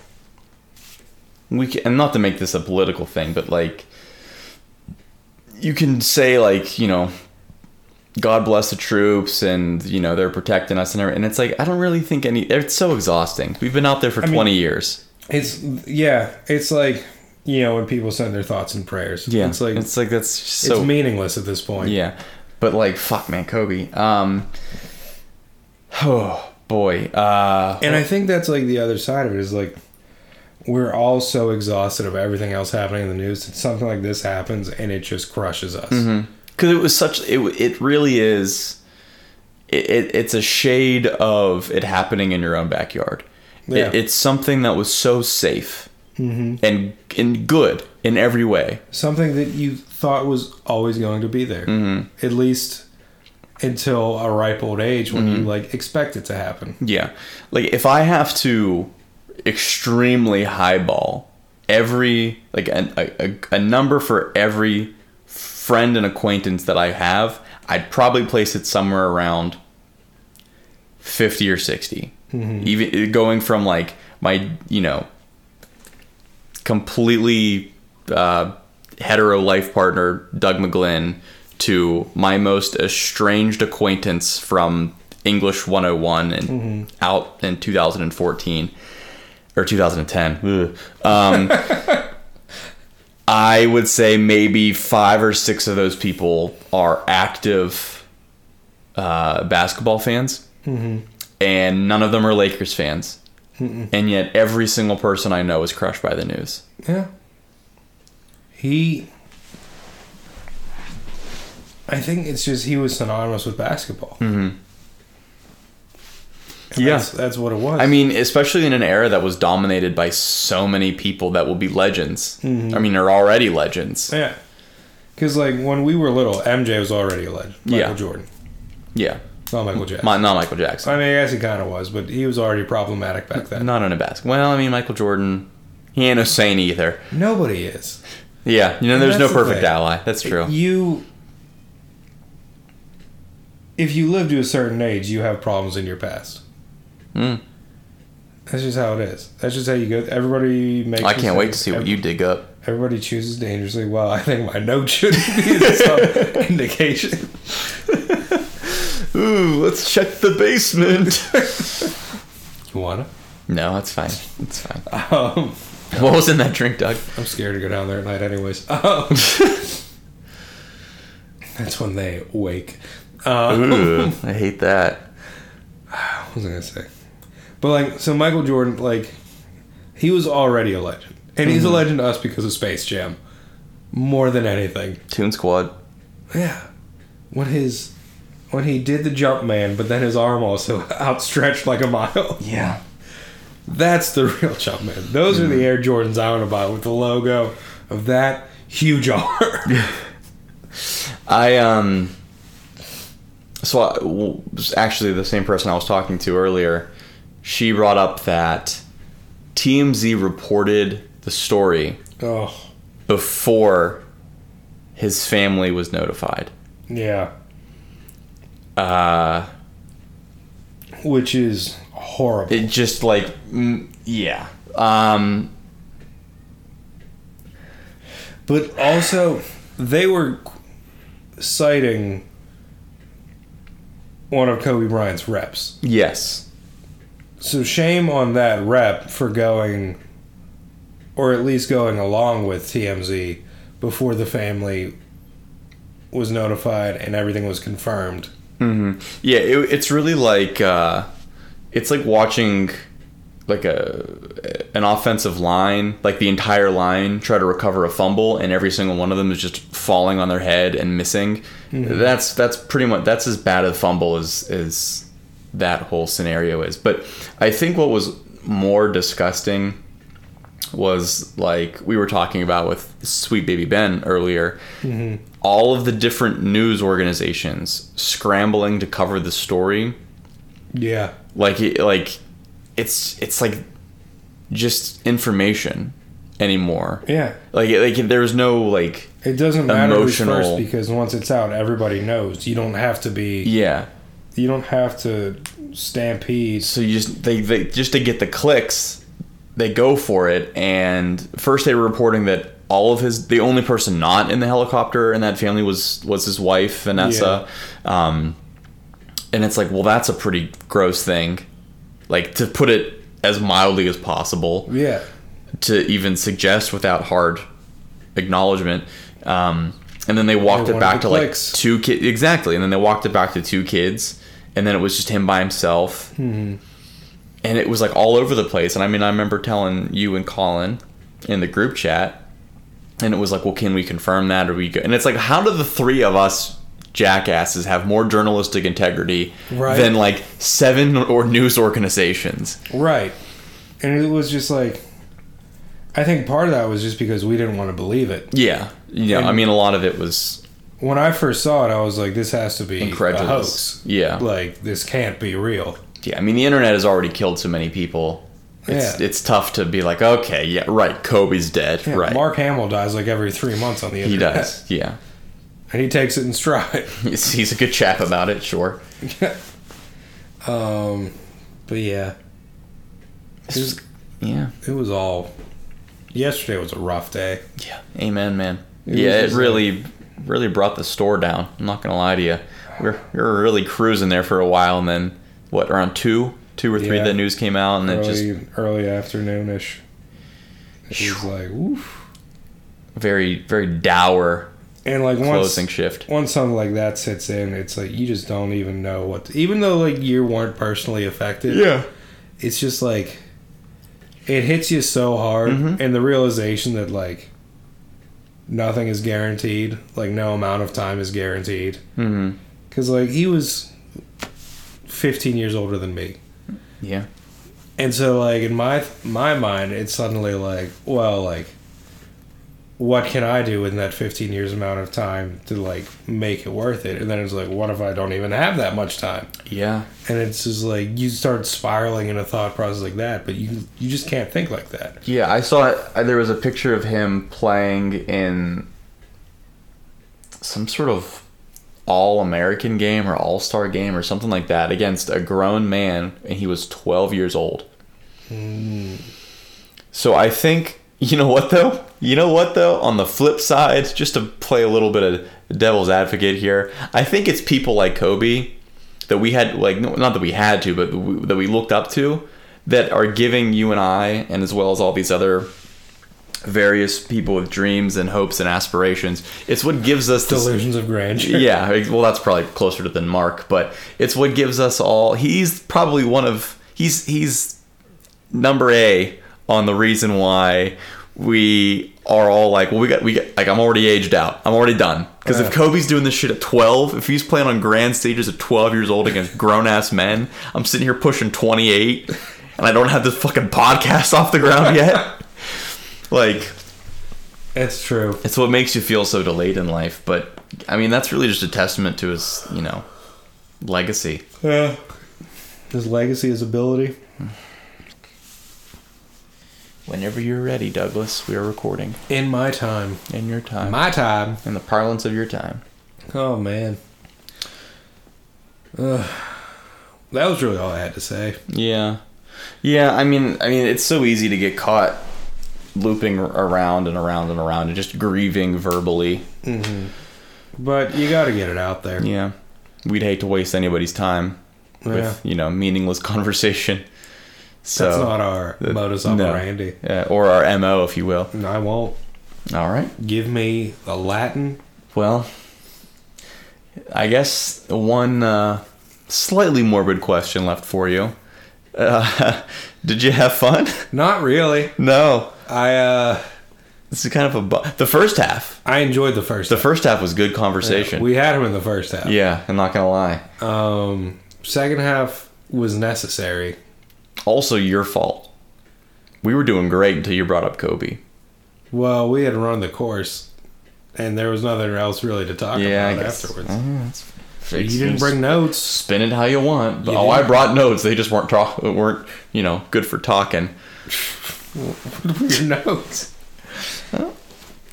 we can, and not to make this a political thing, but like you can say, like, you know, God bless the troops, and you know they're protecting us, and everything. And it's like I don't really think any. It's so exhausting. We've been out there for I mean, twenty years. It's yeah. It's like, you know, when people send their thoughts and prayers. Yeah, it's like it's like that's so it's meaningless at this point. Yeah, but like fuck, man, Kobe. Um, oh boy. Uh, and I think that's like the other side of it is like we're all so exhausted of everything else happening in the news that something like this happens and it just crushes us. Mm-hmm. Because it was such, it it really is, it, it it's a shade of it happening in your own backyard. Yeah. It, it's something that was so safe mm-hmm. and and good in every way. Something that you thought was always going to be there, mm-hmm. at least until a ripe old age when mm-hmm. you like expect it to happen. Yeah, like if I have to extremely highball every like a a, a number for every friend and acquaintance that I have, I'd probably place it somewhere around fifty or sixty. Mm-hmm. Even going from like my, you know, completely uh, hetero life partner Doug McGlynn to my most estranged acquaintance from English one oh one and mm-hmm. out in two thousand fourteen or two thousand ten. Um, I would say maybe five or six of those people are active uh, basketball fans, mm-hmm. and none of them are Lakers fans. Mm-mm. And yet every single person I know is crushed by the news. Yeah. He... I think it's just he was synonymous with basketball. Mm-hmm. Yeah. That's, that's what it was. I mean, especially in an era that was dominated by so many people that will be legends. Mm-hmm. I mean, they're already legends. Yeah. Because, like, when we were little, M J was already a legend. Michael yeah. Jordan. Yeah. Not Michael Jackson. My, not Michael Jackson. I mean, I guess he kind of was, but he was already problematic back then. Not in a basket. Well, I mean, Michael Jordan, he ain't no saint either. Nobody is. Yeah. You know, and there's no the perfect thing. Ally. That's true. You... If you live to a certain age, you have problems in your past. Mm. That's just how it is. That's just how you go. Everybody makes. I can't wait to see what you dig up. Everybody chooses dangerously. Well, I think my note should be some indication. Ooh, let's check the basement. You wanna? No, that's fine. It's fine. Um, what was in that drink, Doug? I'm scared to go down there at night, anyways. Um, that's when they wake. Um, Ooh, I hate that. What was I gonna say? But, like, so Michael Jordan, like, he was already a legend. And mm-hmm. he's a legend to us because of Space Jam. more than anything. Toon Squad. Yeah. When his when he did the jump man, but then his arm also outstretched like a mile. Yeah. That's the real jump man. Those mm-hmm. are the Air Jordans I want to buy with the logo of that huge arm. I um so I, well, actually the same person I was talking to earlier, she brought up that T M Z reported the story oh. before his family was notified. Yeah. Uh, which is horrible. It just like, mm, yeah. Um, but also, they were citing one of Kobe Bryant's reps. Yes. So shame on that rep for going, or at least going along with T M Z before the family was notified and everything was confirmed. Mm-hmm. Yeah, it, it's really like uh, it's like watching like a an offensive line, like the entire line, try to recover a fumble, and every single one of them is just falling on their head and missing. Mm-hmm. That's that's pretty much that's as bad a fumble as as that whole scenario is. But I think what was more disgusting was, like we were talking about with Sweet Baby Ben earlier, mm-hmm. all of the different news organizations scrambling to cover the story. Yeah. Like, like it's, it's like just information anymore. Yeah. Like, like there's no like, it doesn't matter emotional... who's first, because once it's out, everybody knows. You don't have to be, yeah, you don't have to stampede. So you just, they, they just to get the clicks, they go for it. And first they were reporting that all of his, the only person not in the helicopter in that family was, was his wife, Vanessa. Yeah. Um, and it's like, well, that's a pretty gross thing. Like, to put it as mildly as possible. Yeah. To even suggest without hard acknowledgement. Um, and then they walked it back to clicks. like two kids. Exactly. And then they walked it back to two kids. And then it was just him by himself. Mm-hmm. And it was like all over the place. And I mean, I remember telling you and Colin in the group chat, and it was like, well, can we confirm that? Or we go? And it's like, how do the three of us jackasses have more journalistic integrity right. than like seven or news organizations? Right. And it was just like, I think part of that was just because we didn't want to believe it. Yeah. Yeah. And I mean, a lot of it was. When I first saw it, I was like, this has to be incredulous. A hoax. Yeah. Like, this can't be real. Yeah. I mean, the internet has already killed so many people. It's, yeah. it's tough to be like, okay, yeah, right, Kobe's dead, yeah, right. Mark Hamill dies like every three months on the internet. He does, yeah. And he takes it in stride. He's, he's a good chap about it, sure. Yeah. Um, but yeah. It was, yeah. It was all... Yesterday was a rough day. Yeah, amen, man. It yeah, it really, like, really brought the store down. I'm not going to lie to you. We were, we were really cruising there for a while, and then, what, around two? Two or three yeah. that news came out, and then just early afternoon-ish. It was like, oof. Very, very dour and like closing once, shift. Once something like that sits in, it's like you just don't even know what to, even though like you weren't personally affected. Yeah. It's just like it hits you so hard, mm-hmm. and the realization that like nothing is guaranteed, like no amount of time is guaranteed. Mm-hmm. Because like he was fifteen years older than me. Yeah. And so, like, in my my mind, it's suddenly like, well, like, what can I do in that fifteen years amount of time to, like, make it worth it? And then it's like, what if I don't even have that much time? Yeah. And it's just like, you start spiraling in a thought process like that, but you you just can't think like that. Yeah, I saw it, there was a picture of him playing in some sort of All-American game or All-Star game or something like that against a grown man, and he was twelve years old. Mm. So I think, you know what though? You know what though? On the flip side, just to play a little bit of devil's advocate here, I think it's people like Kobe that we had, like, not that we had to, but we, that we looked up to, that are giving you and I, and as well as all these other various people with dreams and hopes and aspirations. It's what gives us this, delusions of grandeur. Yeah, well, that's probably closer to than Mark, but it's what gives us all. He's probably one of he's he's number A on the reason why we are all like, well, we got, we got, like, I'm already aged out. I'm already done. Because yeah. if Kobe's doing this shit at twelve, if he's playing on grand stages at twelve years old against grown-ass men, I'm sitting here pushing twenty-eight, and I don't have this fucking podcast off the ground yet. Like... It's true. It's what makes you feel so delayed in life. But, I mean, that's really just a testament to his, you know, legacy. Yeah. His legacy, his ability. Whenever you're ready, Douglas, we are recording. In my time. In your time. My time. In the parlance of your time. Oh, man. Uh, that was really all I had to say. Yeah. Yeah, I mean, I mean, it's so easy to get caught looping around and around and around and just grieving verbally. Mm-hmm. But you got to get it out there. Yeah. We'd hate to waste anybody's time yeah. with, you know, meaningless conversation. So, that's not our the, modus operandi. No. Uh, or our M O, if you will. No, I won't. All right. Give me the Latin. Well, I guess one uh, slightly morbid question left for you. Uh, did you have fun? Not really. No. I, uh... This is kind of a... Bu- the first half. I enjoyed the first half. The first half was good conversation. Yeah, we had him in the first half. Yeah, I'm not going to lie. Um, second half was necessary. Also your fault. We were doing great until you brought up Kobe. Well, we had run the course, and there was nothing else really to talk yeah, about afterwards. Yeah, that's so you didn't bring notes. Spin it how you want. But, you oh, I brought notes. They just weren't talk- weren't you know good for talking. What were your notes? Well,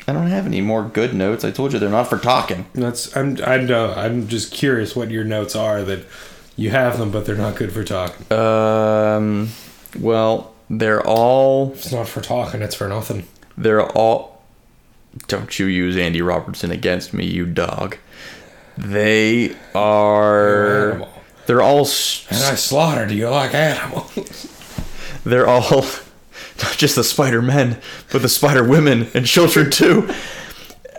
I don't have any more good notes. I told you they're not for talking. That's I'm I'm uh, I'm just curious what your notes are that. You have them, but they're not good for talking. Um, well, they're all... It's not for talking, it's for nothing. They're all... Don't you use Andy Robertson against me, you dog. They are... An they're all... And I slaughtered you like animals. They're all... Not just the Spider-Men, but the Spider-Women and children, too.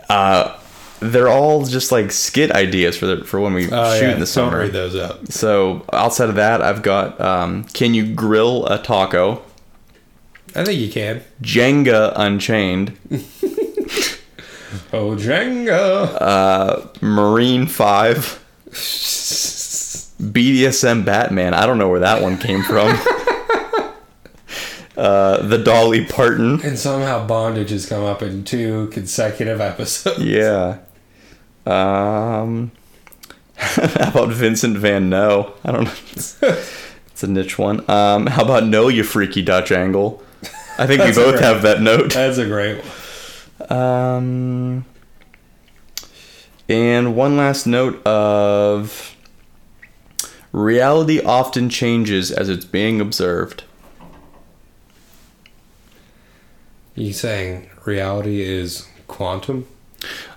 Uh... They're all just like skit ideas for the, for when we oh, shoot yeah. in the summer. Don't read those up. So outside of that, I've got um, can you grill a taco? I think you can. Jenga Unchained. Oh, Jenga. Uh, Marine Five. B D S M Batman. I don't know where that one came from. Uh, the Dolly Parton. And somehow bondage has come up in two consecutive episodes. Yeah. Um, how about Vincent Van No? I don't know. It's, it's a niche one. Um, how about No, You Freaky Dutch Angle? I think we both have that note. That's a great one. Um, and one last note of... Reality often changes as it's being observed. You saying reality is quantum?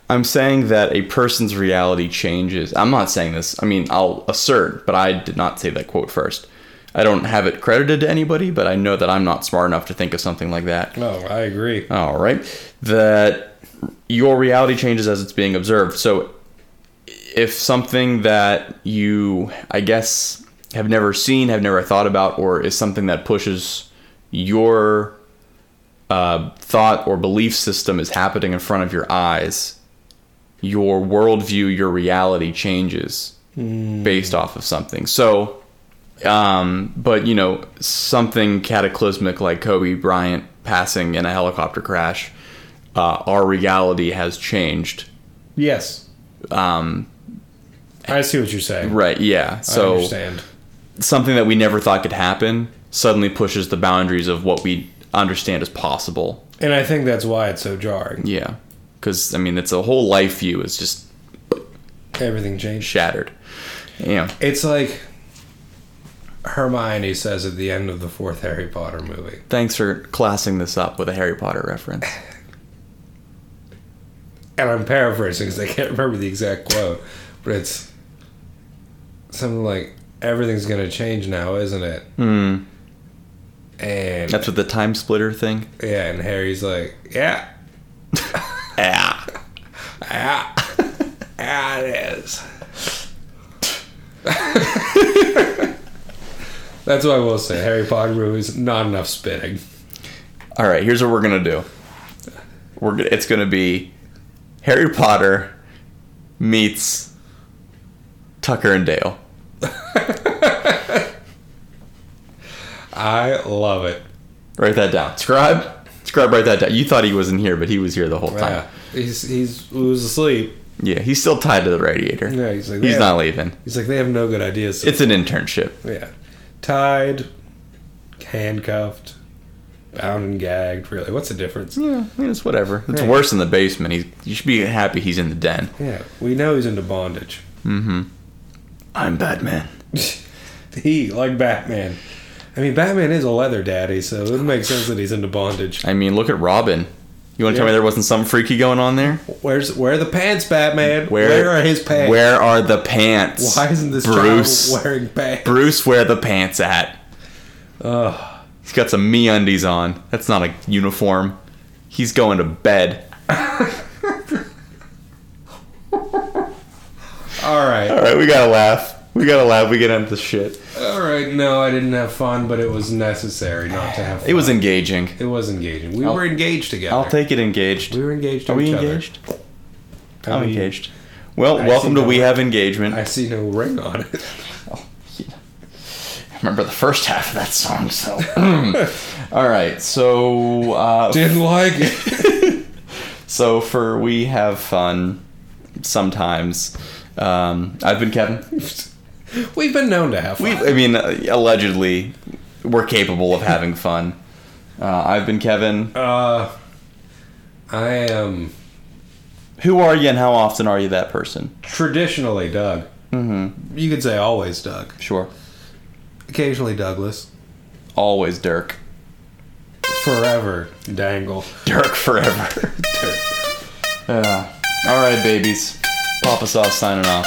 I'm saying that a person's reality changes. I'm not saying this. I mean, I'll assert, but I did not say that quote first. I don't have it credited to anybody, but I know that I'm not smart enough to think of something like that. Oh, I agree. All right. That your reality changes as it's being observed. So if something that you, I guess, have never seen, have never thought about, or is something that pushes your... Uh, thought or belief system is happening in front of your eyes, your worldview, your reality changes mm. based off of something. So, um, but you know, something cataclysmic like Kobe Bryant passing in a helicopter crash, uh, our reality has changed. Yes. Um, I see what you're saying. Right. Yeah. So I understand. Something that we never thought could happen suddenly pushes the boundaries of what we understand as possible, and I think that's why it's so jarring. Yeah, because I mean, it's a whole life view is just everything changed, shattered. Yeah, it's like Hermione says at the end of the fourth Harry Potter movie. Thanks for classing this up with a Harry Potter reference. And I'm paraphrasing because I can't remember the exact quote, but it's something like "Everything's going to change now, isn't it?" Hmm. And that's with the time splitter thing? Yeah, and Harry's like, yeah. Yeah. Yeah. Yeah, it is. That's what I will say. Harry Potter movies, not enough spitting. All right, here's what we're going to do. we're it's going to be Harry Potter meets Tucker and Dale. I love it. Write that down. Scribe. Scribe, write that down. You thought he wasn't here, but he was here the whole time. Yeah. He's he's he was asleep. Yeah, he's still tied to the radiator. Yeah, he's like, he's have, not leaving. He's like, they have no good ideas. So it's an internship. Yeah. Tied, handcuffed, bound and gagged. Really, what's the difference? Yeah, I mean, it's whatever. It's yeah. worse in the basement. He's, you should be happy he's in the den. Yeah, we know he's into bondage. Mm-hmm. I'm Batman. He, like Batman. I mean, Batman is a leather daddy, so it would make sense that he's into bondage. I mean, look at Robin. You want to yeah. tell me there wasn't some freaky going on there? Where's where are the pants, Batman? Where, where are his pants? Where are the pants? Why isn't this Bruce wearing pants? Bruce, where the pants at? Ugh. He's got some MeUndies on. That's not a uniform. He's going to bed. All right. All right, we got to laugh. We got to laugh. We get into this shit. All right. No, I didn't have fun, but it was necessary not to have fun. It was engaging. It was engaging. We I'll, were engaged together. I'll take it engaged. We were engaged to Are each other. Are we engaged? I'm, I'm engaged. Well, I welcome to no We Have Engagement. I see no ring on it. Oh, yeah. I remember the first half of that song, so... All right, so... Uh, didn't like it. So for We Have Fun, sometimes, um, I've been Kevin... We've been known to have fun. We, I mean, uh, allegedly, we're capable of having fun. Uh, I've been Kevin. Uh, I am... Who are you and how often are you that person? Traditionally, Doug. Mm-hmm. You could say always Doug. Sure. Occasionally Douglas. Always Dirk. Forever Dangle. Dirk forever. Dirk. Uh, all right, babies. Papa Sauce signing off.